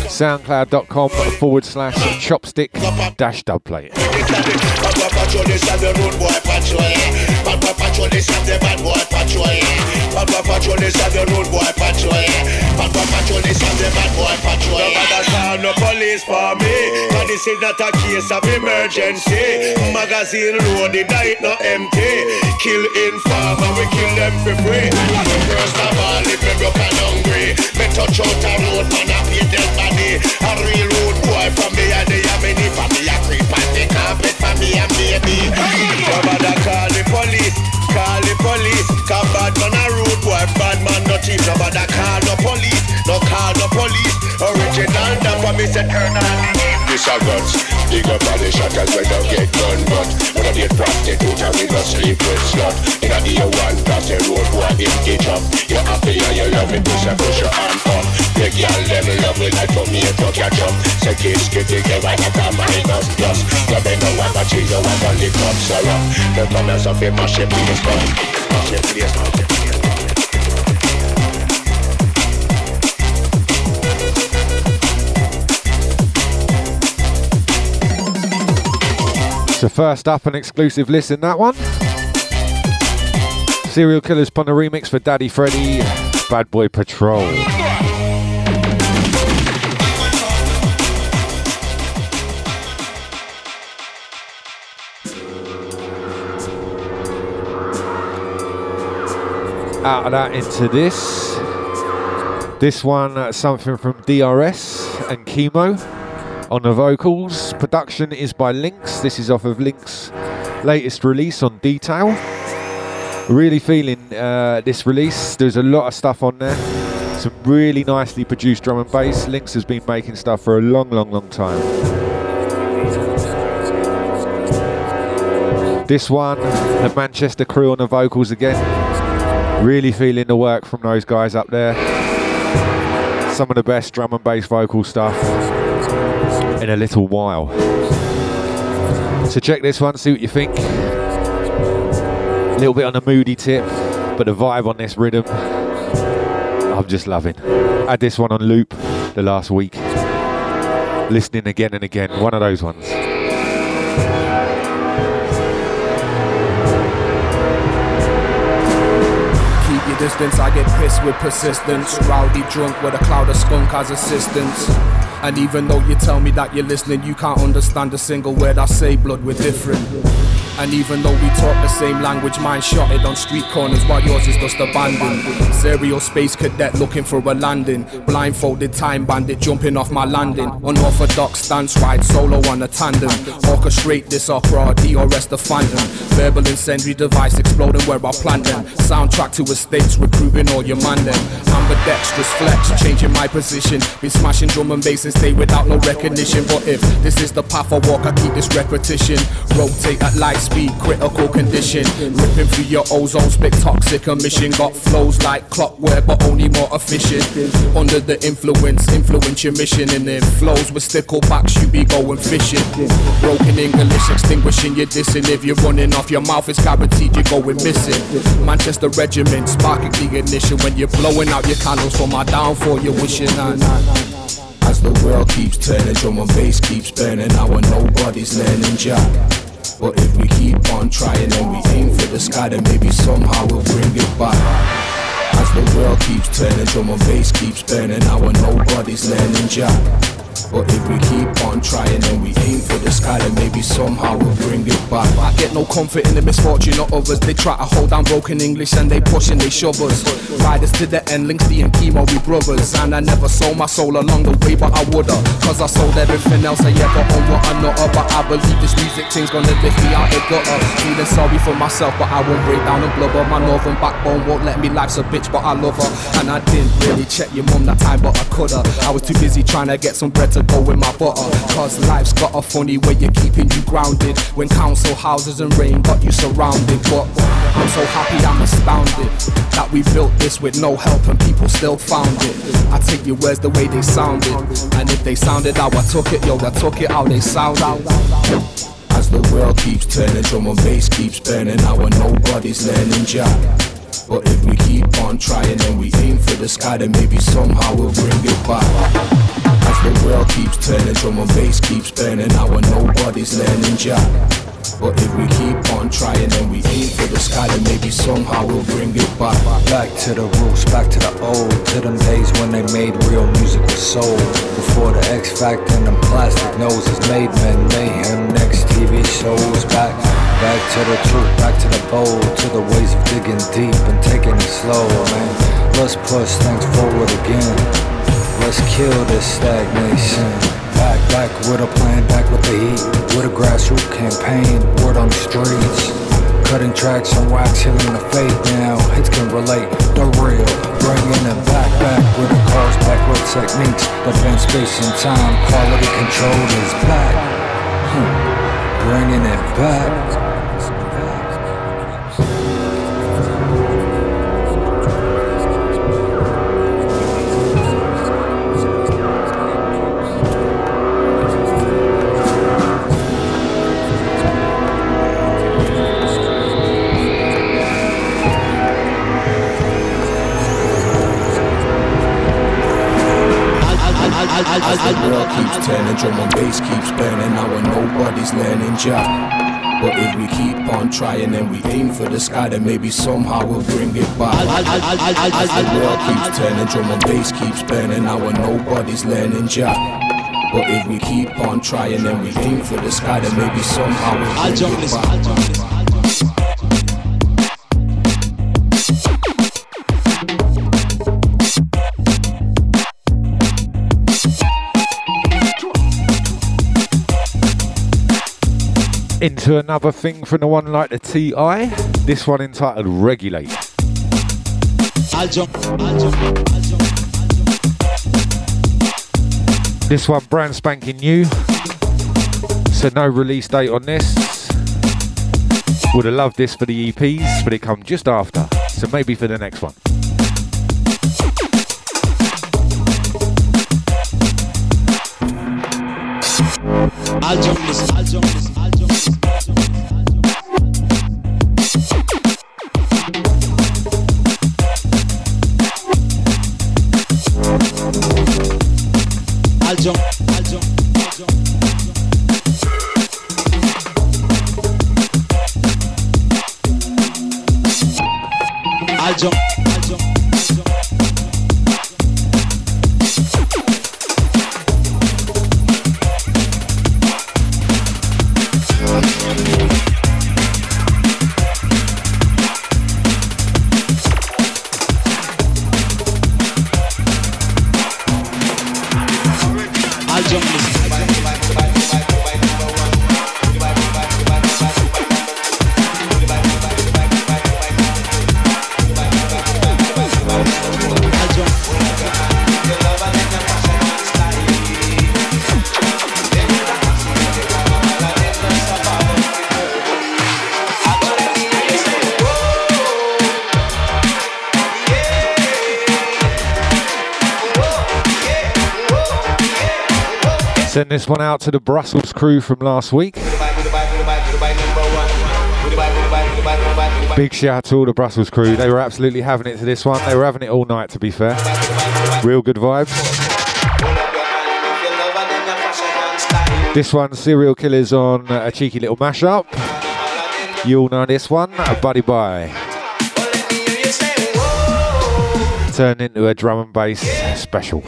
Soundcloud.com forward slash Chopstick dash Dubplate. No police for me, but this is not a case of emergency. Magazine road, the night not empty. Kill informer, we kill them for free. First of all, if me broke and hungry, me touch out a road, man, I pay dead money. A real road boy from me, and they have any for me. I creep and they carpet for me and baby. Nobody call the police, call the police. Cause bad man a road boy, bad man no thief. Nobody call the police, no call the police. Original number, me said turn on the game. This a guns, dig up all the shutters when they get gun. But when I get prostitute and we don't sleep with slut. In a year one, cross the road, boy, in the job. You're happy and you love it, push and push your arm up. The girl level love me like for me, fuck your jump. Say kiss, get together, I got minus plus. You better want to cheese, you want to lick up, so rough. The comments of it, mash it, please, come. Mash it, please, come. So first up, an exclusive listen, that one. Serial Killaz Pon the remix for Daddy Freddy, Bad Boy Patrol. Out of that into this. This one, uh, something from D R S and Chemo. On the vocals, production is by Lynx. This is off of Lynx's latest release on Detail. Really feeling uh, this release. There's a lot of stuff on there. Some really nicely produced drum and bass. Lynx has been making stuff for a long, long, long time. This one, the Manchester crew on the vocals again. Really feeling the work from those guys up there. Some of the best drum and bass vocal stuff in a little while. So check this one, see what you think. A little bit on the moody tip, but the vibe on this rhythm, I'm just loving. Had this one on loop the last week. Listening again and again, one of those ones. Keep your distance, I get pissed with persistence. Rowdy drunk with a cloud of skunk as assistance. And even though you tell me that you're listening, you can't understand a single word I say, blood, we're different. And even though we talk the same language, mine shot it on street corners while yours is just abandoned. Serial space cadet looking for a landing. Blindfolded time bandit jumping off my landing. Unorthodox stance ride solo on a tandem. Orchestrate this opera, D R S the phantom. Verbal incendiary device exploding where I plant them. Soundtrack to estates recruiting all your man them. Ambidextrous flex changing my position. Been smashing drum and bass and stay without no recognition. But if this is the path I walk, I keep this repetition. Rotate at light speed, critical condition. Ripping through your ozone, spit toxic emission. Got flows like clockwork, but only more efficient. Under the influence, influence your mission. And then flows with sticklebacks, you be going fishing. Broken English, extinguishing your dissing. If you're running off your mouth, it's guaranteed you're going missing. Manchester regiment, sparking the ignition. When you're blowing out your candles for my downfall, you're wishing I. As the world keeps turning, drum and bass keeps burning. Now nobody's learning jack. But if we keep on trying and we aim for the sky, then maybe somehow we'll bring it back. As the world keeps turning, drum and bass keeps burning. Our nobody's learning jack. But if we keep on trying and we aim for the sky, then maybe somehow we'll bring it back. I get no comfort in the misfortune of others. They try to hold down broken English and they push and they shove us. Riders to the end, Lynx, D and Chemo, we brothers. And I never sold my soul along the way, but I woulda. Cause I sold everything else I ever owned, what I know of. But I believe this music thing's gonna lift me out the gutter. Feeling sorry for myself, but I won't break down and blubber. My northern backbone won't let me, life's a bitch, but I love her. And I didn't really check your mum that time, but I coulda. I was too busy trying to get some bread to go with my butter. Cause life's got a funny way of keeping you grounded. When council houses and rain got you surrounded. But I'm so happy I'm astounded that we built this with no help and people still found it. I take your words the way they sounded. And if they sounded how I took it, yo, I took it how they sound out. As the world keeps turning, drum and bass keeps burning. Now nobody's learning jack. But if we keep on trying and we aim for the sky, then maybe somehow we'll bring it back. As the world keeps turning, drum and bass keeps burning. Now nobody's learning jack. But if we keep on trying and we aim for the sky, then maybe somehow we'll bring it back. Back to the roots, back to the old. To them days when they made real music with soul. Before the X Factor and them plastic noses made men mayhem. Next T V shows back. Back to the truth, back to the bold. To the ways of digging deep and taking it slow, man. Let's push things forward again. Let's kill this stagnation. Back, back with a plan, back with the heat. With a grassroots campaign, word on the streets. Cutting tracks on wax, healing the faith now. Hits can relate, the real. Bringing it back, back with the cause, back with techniques. Advanced space and time, quality control is back. Hmm. Bringing it back. As the world keeps turning, drum and bass keeps burning. Now nobody's learning jack. But if we keep on trying and we aim for the sky, then maybe somehow we'll bring it back. As the world keeps turning, drum and bass keeps burning. Now nobody's learning jack. But if we keep on trying and we aim for the sky, then maybe somehow we'll bring it back. I'll jump this. Into another thing from the one like the T I, this one entitled Regulate. I'll jump, I'll jump, I'll jump. This one brand spanking new, so no release date on this. Would have loved this for the E Ps, but it come just after, so maybe for the next one. I'll jump this, I'll jump this, I'll jump this, I'll jump this, I'll jump this. I'll jump, I'll jump, I'll jump, I'll jump, I'll jump, I'll jump. Send this one out to the Brussels crew from last week. Big shout out to all the Brussels crew. They were absolutely having it to this one. They were having it all night, to be fair. Real good vibes. This one, Serial Killaz on a cheeky little mashup. You all know this one, Buddy Bye. Turned into a drum and bass special.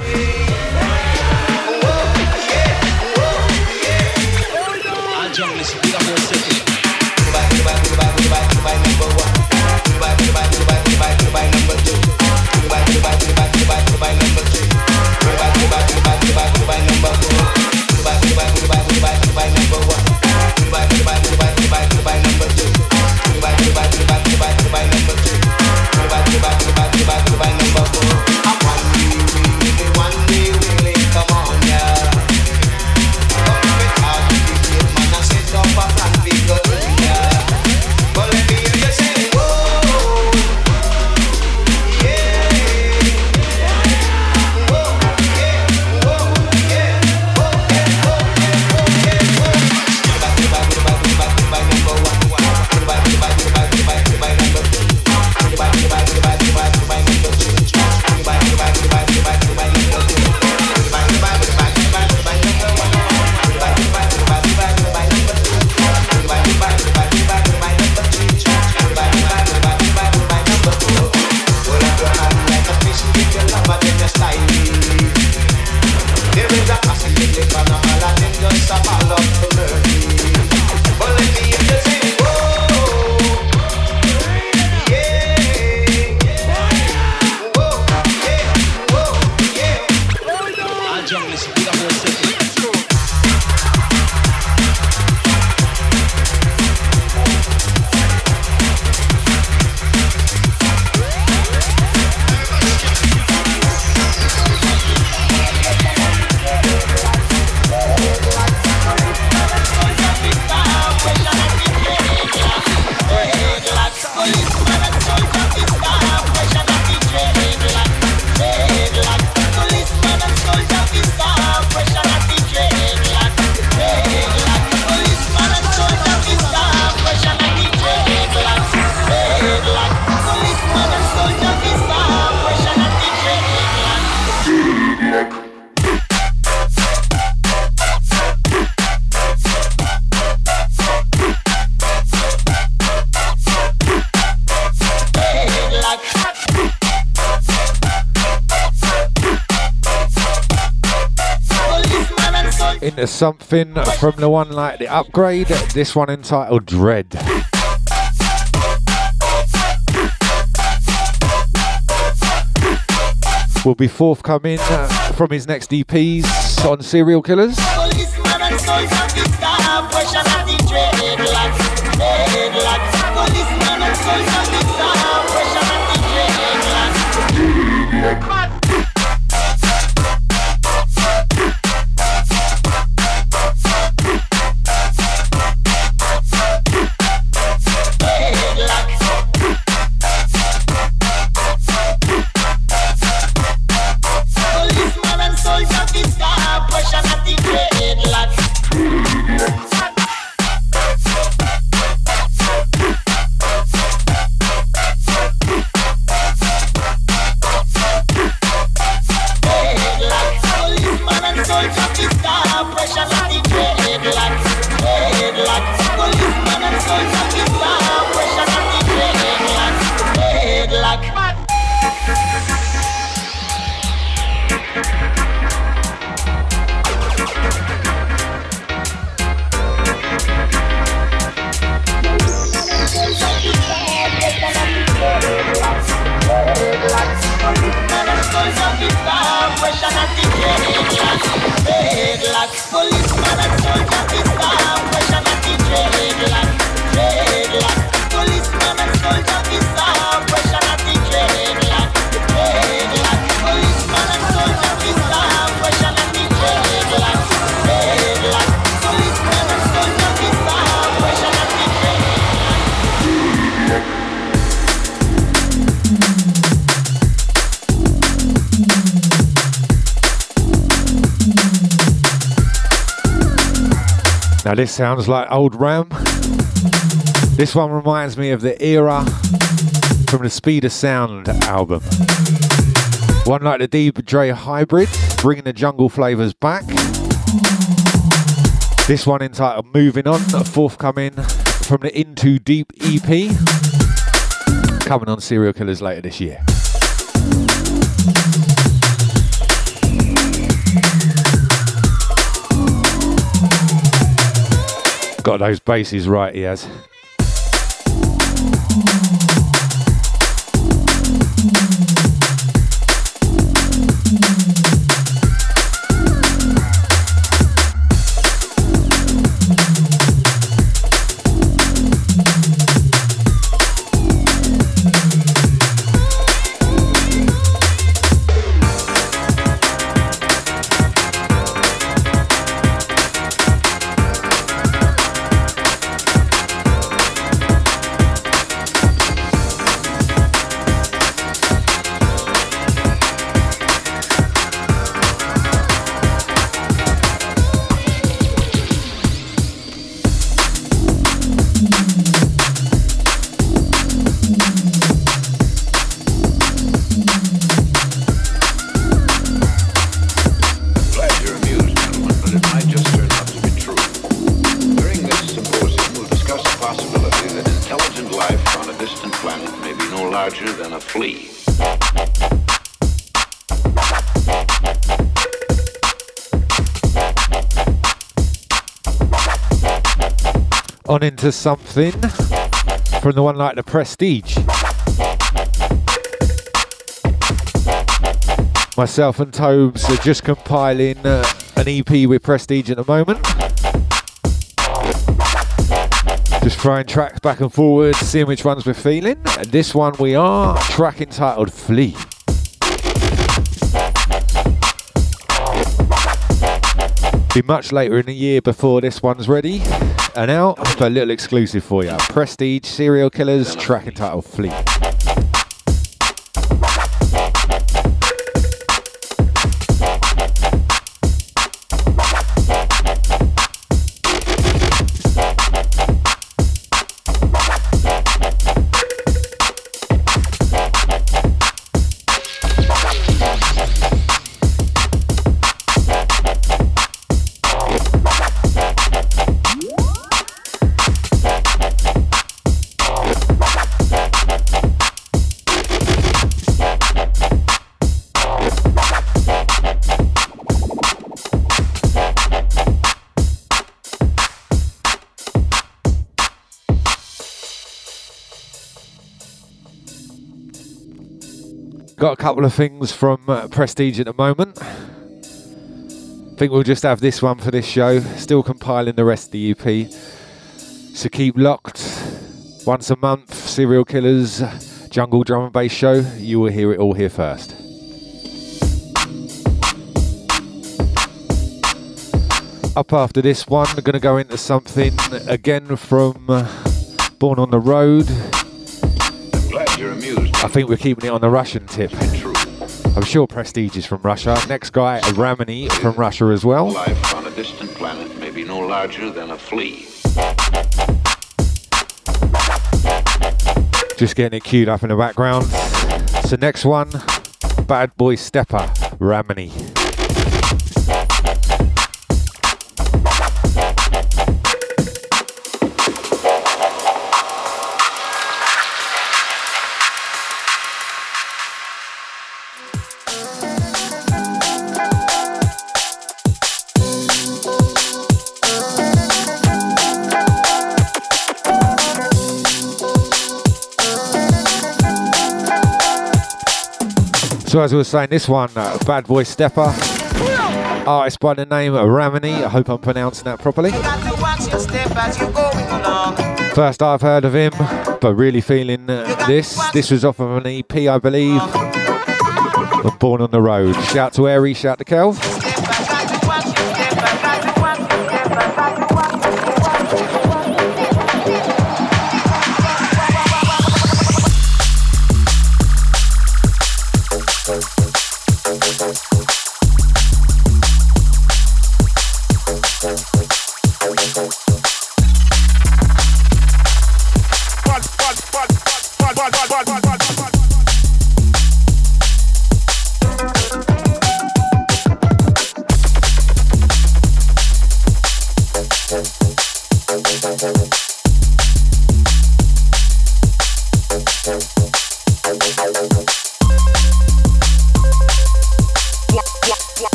Something from the one like the Upgrade, this one entitled Dread. Will be forthcoming from his next E Ps on Serial Killaz. Now this sounds like old Ram. This one reminds me of the era from the Speed of Sound album. One like the D J Hybrid, bringing the jungle flavours back. This one entitled Moving On, forthcoming from the Into Deep E P. Coming on Serial Killaz later this year. Got those basses right, he has. On into something from the one like the Prestige. Myself and Tobes are just compiling uh, an E P with Prestige at the moment. Just throwing tracks back and forward, seeing which ones we're feeling. And this one we are, track entitled Flee. Be much later in the year before this one's ready. And out, but a little exclusive for you. Prestige, Serial Killaz, track entitled Fleet. Got a couple of things from uh, Prestige at the moment. Think we'll just have this one for this show. Still compiling the rest of the E P. So keep locked. Once a month, Serial Killaz, Jungle Drum and Bass Show. You will hear it all here first. Up after this one, we're going to go into something again from uh, Born on the Road. I think we're keeping it on the Russian tip. I'm sure Prestige is from Russia. Next guy, Ramani from Russia as well. Life on a distant planet may be no larger than a flea. Just getting it queued up in the background. So next one, Bad Boy Stepper, Ramani. So as we were saying, this one, uh, Bad Boy Stepper, artist by the name of Ramani. I hope I'm pronouncing that properly. First I've heard of him, but really feeling uh, this. This was off of an E P, I believe, of Born on the Road. Shout to Irie, shout to Kelv.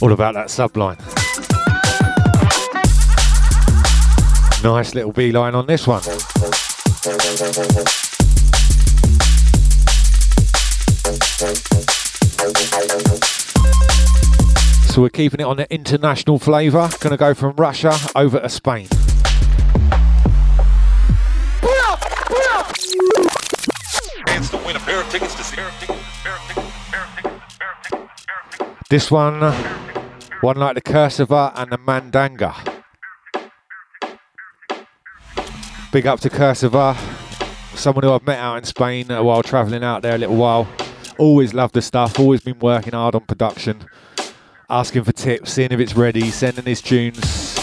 All about that subline. Nice little beeline on this one. So we're keeping it on the international flavour. Gonna go from Russia over to Spain. It's the win a pair of tickets to see. This one, one like the Cursiva and the Mandanga. Big up to Cursiva, someone who I've met out in Spain while travelling out there a little while. Always loved the stuff, always been working hard on production, asking for tips, seeing if it's ready, sending his tunes.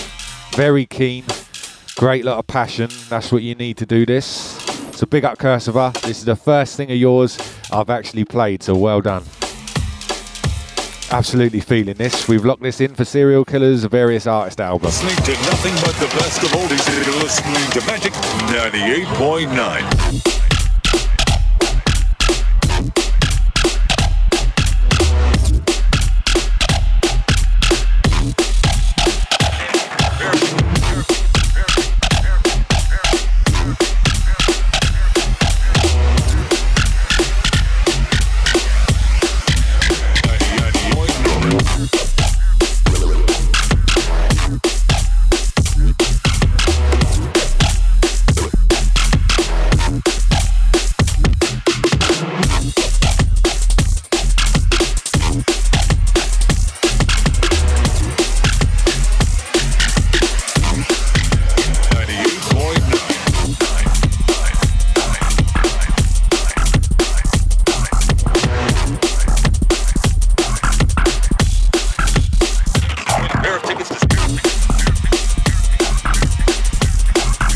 Very keen, great lot of passion, that's what you need to do this. So big up Cursiva, this is the first thing of yours I've actually played, so well done. Absolutely feeling this. We've locked this in for Serial Killaz, a various artist album. Listening to nothing but the best of oldies. You're listening to Magic ninety-eight point nine.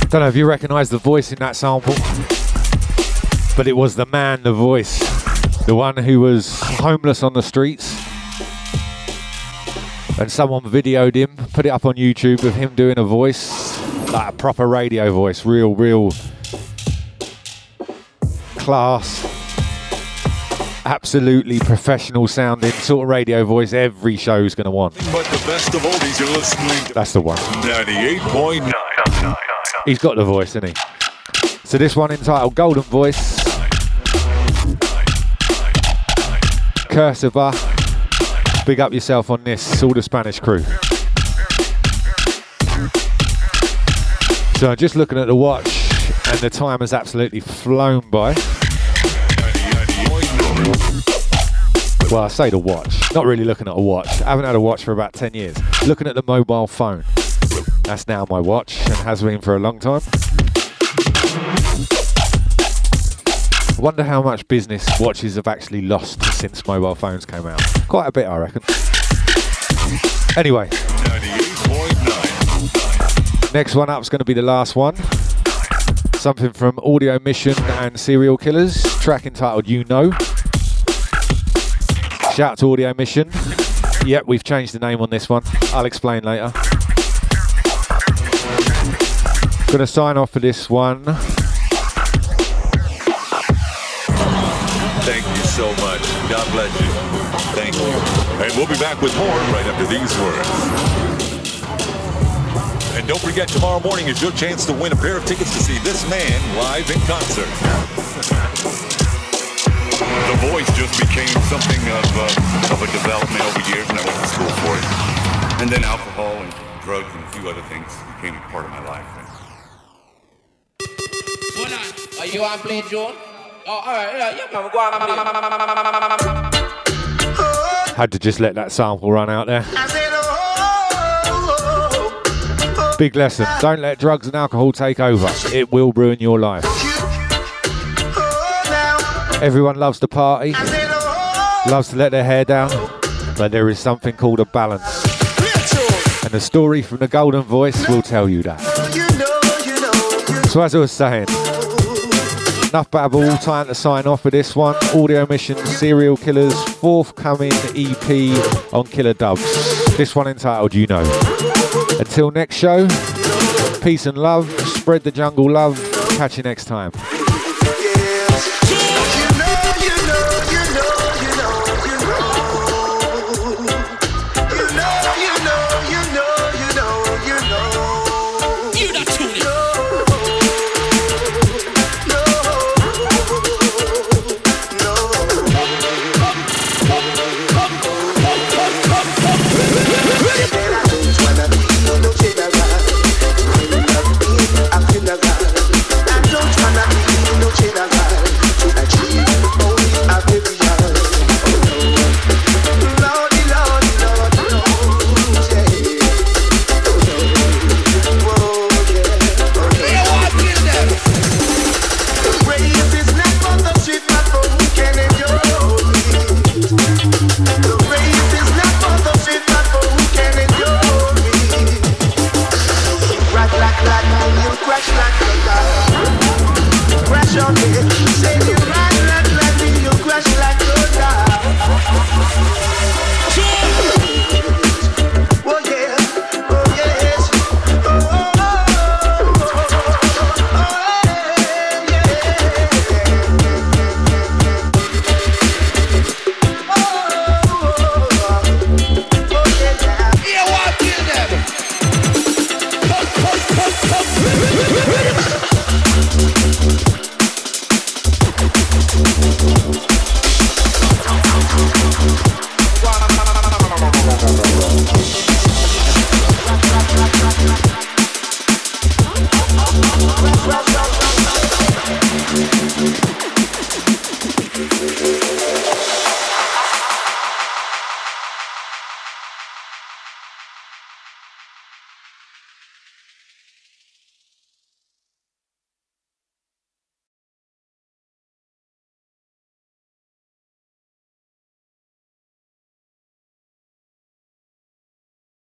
I don't know if you recognise the voice in that sample, but it was the man, the voice, the one who was homeless on the streets, and someone videoed him, put it up on YouTube of him doing a voice, like a proper radio voice, real, real class, absolutely professional sounding sort of radio voice every show's going to want. But the best of all these you're listening to. That's the one. ninety-eight point nine. He's got the voice, isn't he? So this one entitled Golden Voice. Cursiva. Big up yourself on this. It's all the Spanish crew. So I'm just looking at the watch and the time has absolutely flown by. Well, I say the watch. Not really looking at a watch. I haven't had a watch for about ten years. Looking at the mobile phone. That's now my watch, and has been for a long time. I wonder how much business watches have actually lost since mobile phones came out. Quite a bit, I reckon. Anyway. Next one up's going to be the last one. Something from Audio Mission and Serial Killaz. Track entitled You Know. Shout out to Audio Mission. Yep, we've changed the name on this one. I'll explain later. Gonna sign off for this one. Thank you so much. God bless you. Thank you. And we'll be back with more right after these words. And don't forget, tomorrow morning is your chance to win a pair of tickets to see this man live in concert. The voice just became something of uh, of a development over years, and I went to school for it. And then alcohol and drugs and a few other things became a part of my life. What on? Are you on play, June? Oh, all right, yeah, yeah, man, go on. Had to just let that sample run out there. Big lesson: don't let drugs and alcohol take over. It will ruin your life. Everyone loves to party, loves to let their hair down, but there is something called a balance. And the story from the Golden Voice will tell you that. So as I was saying, enough babble, time to sign off for this one. Audio Mission, Serial Killaz, forthcoming E P on Killer Dubs. This one entitled You Know. Until next show, peace and love, spread the jungle love, catch you next time.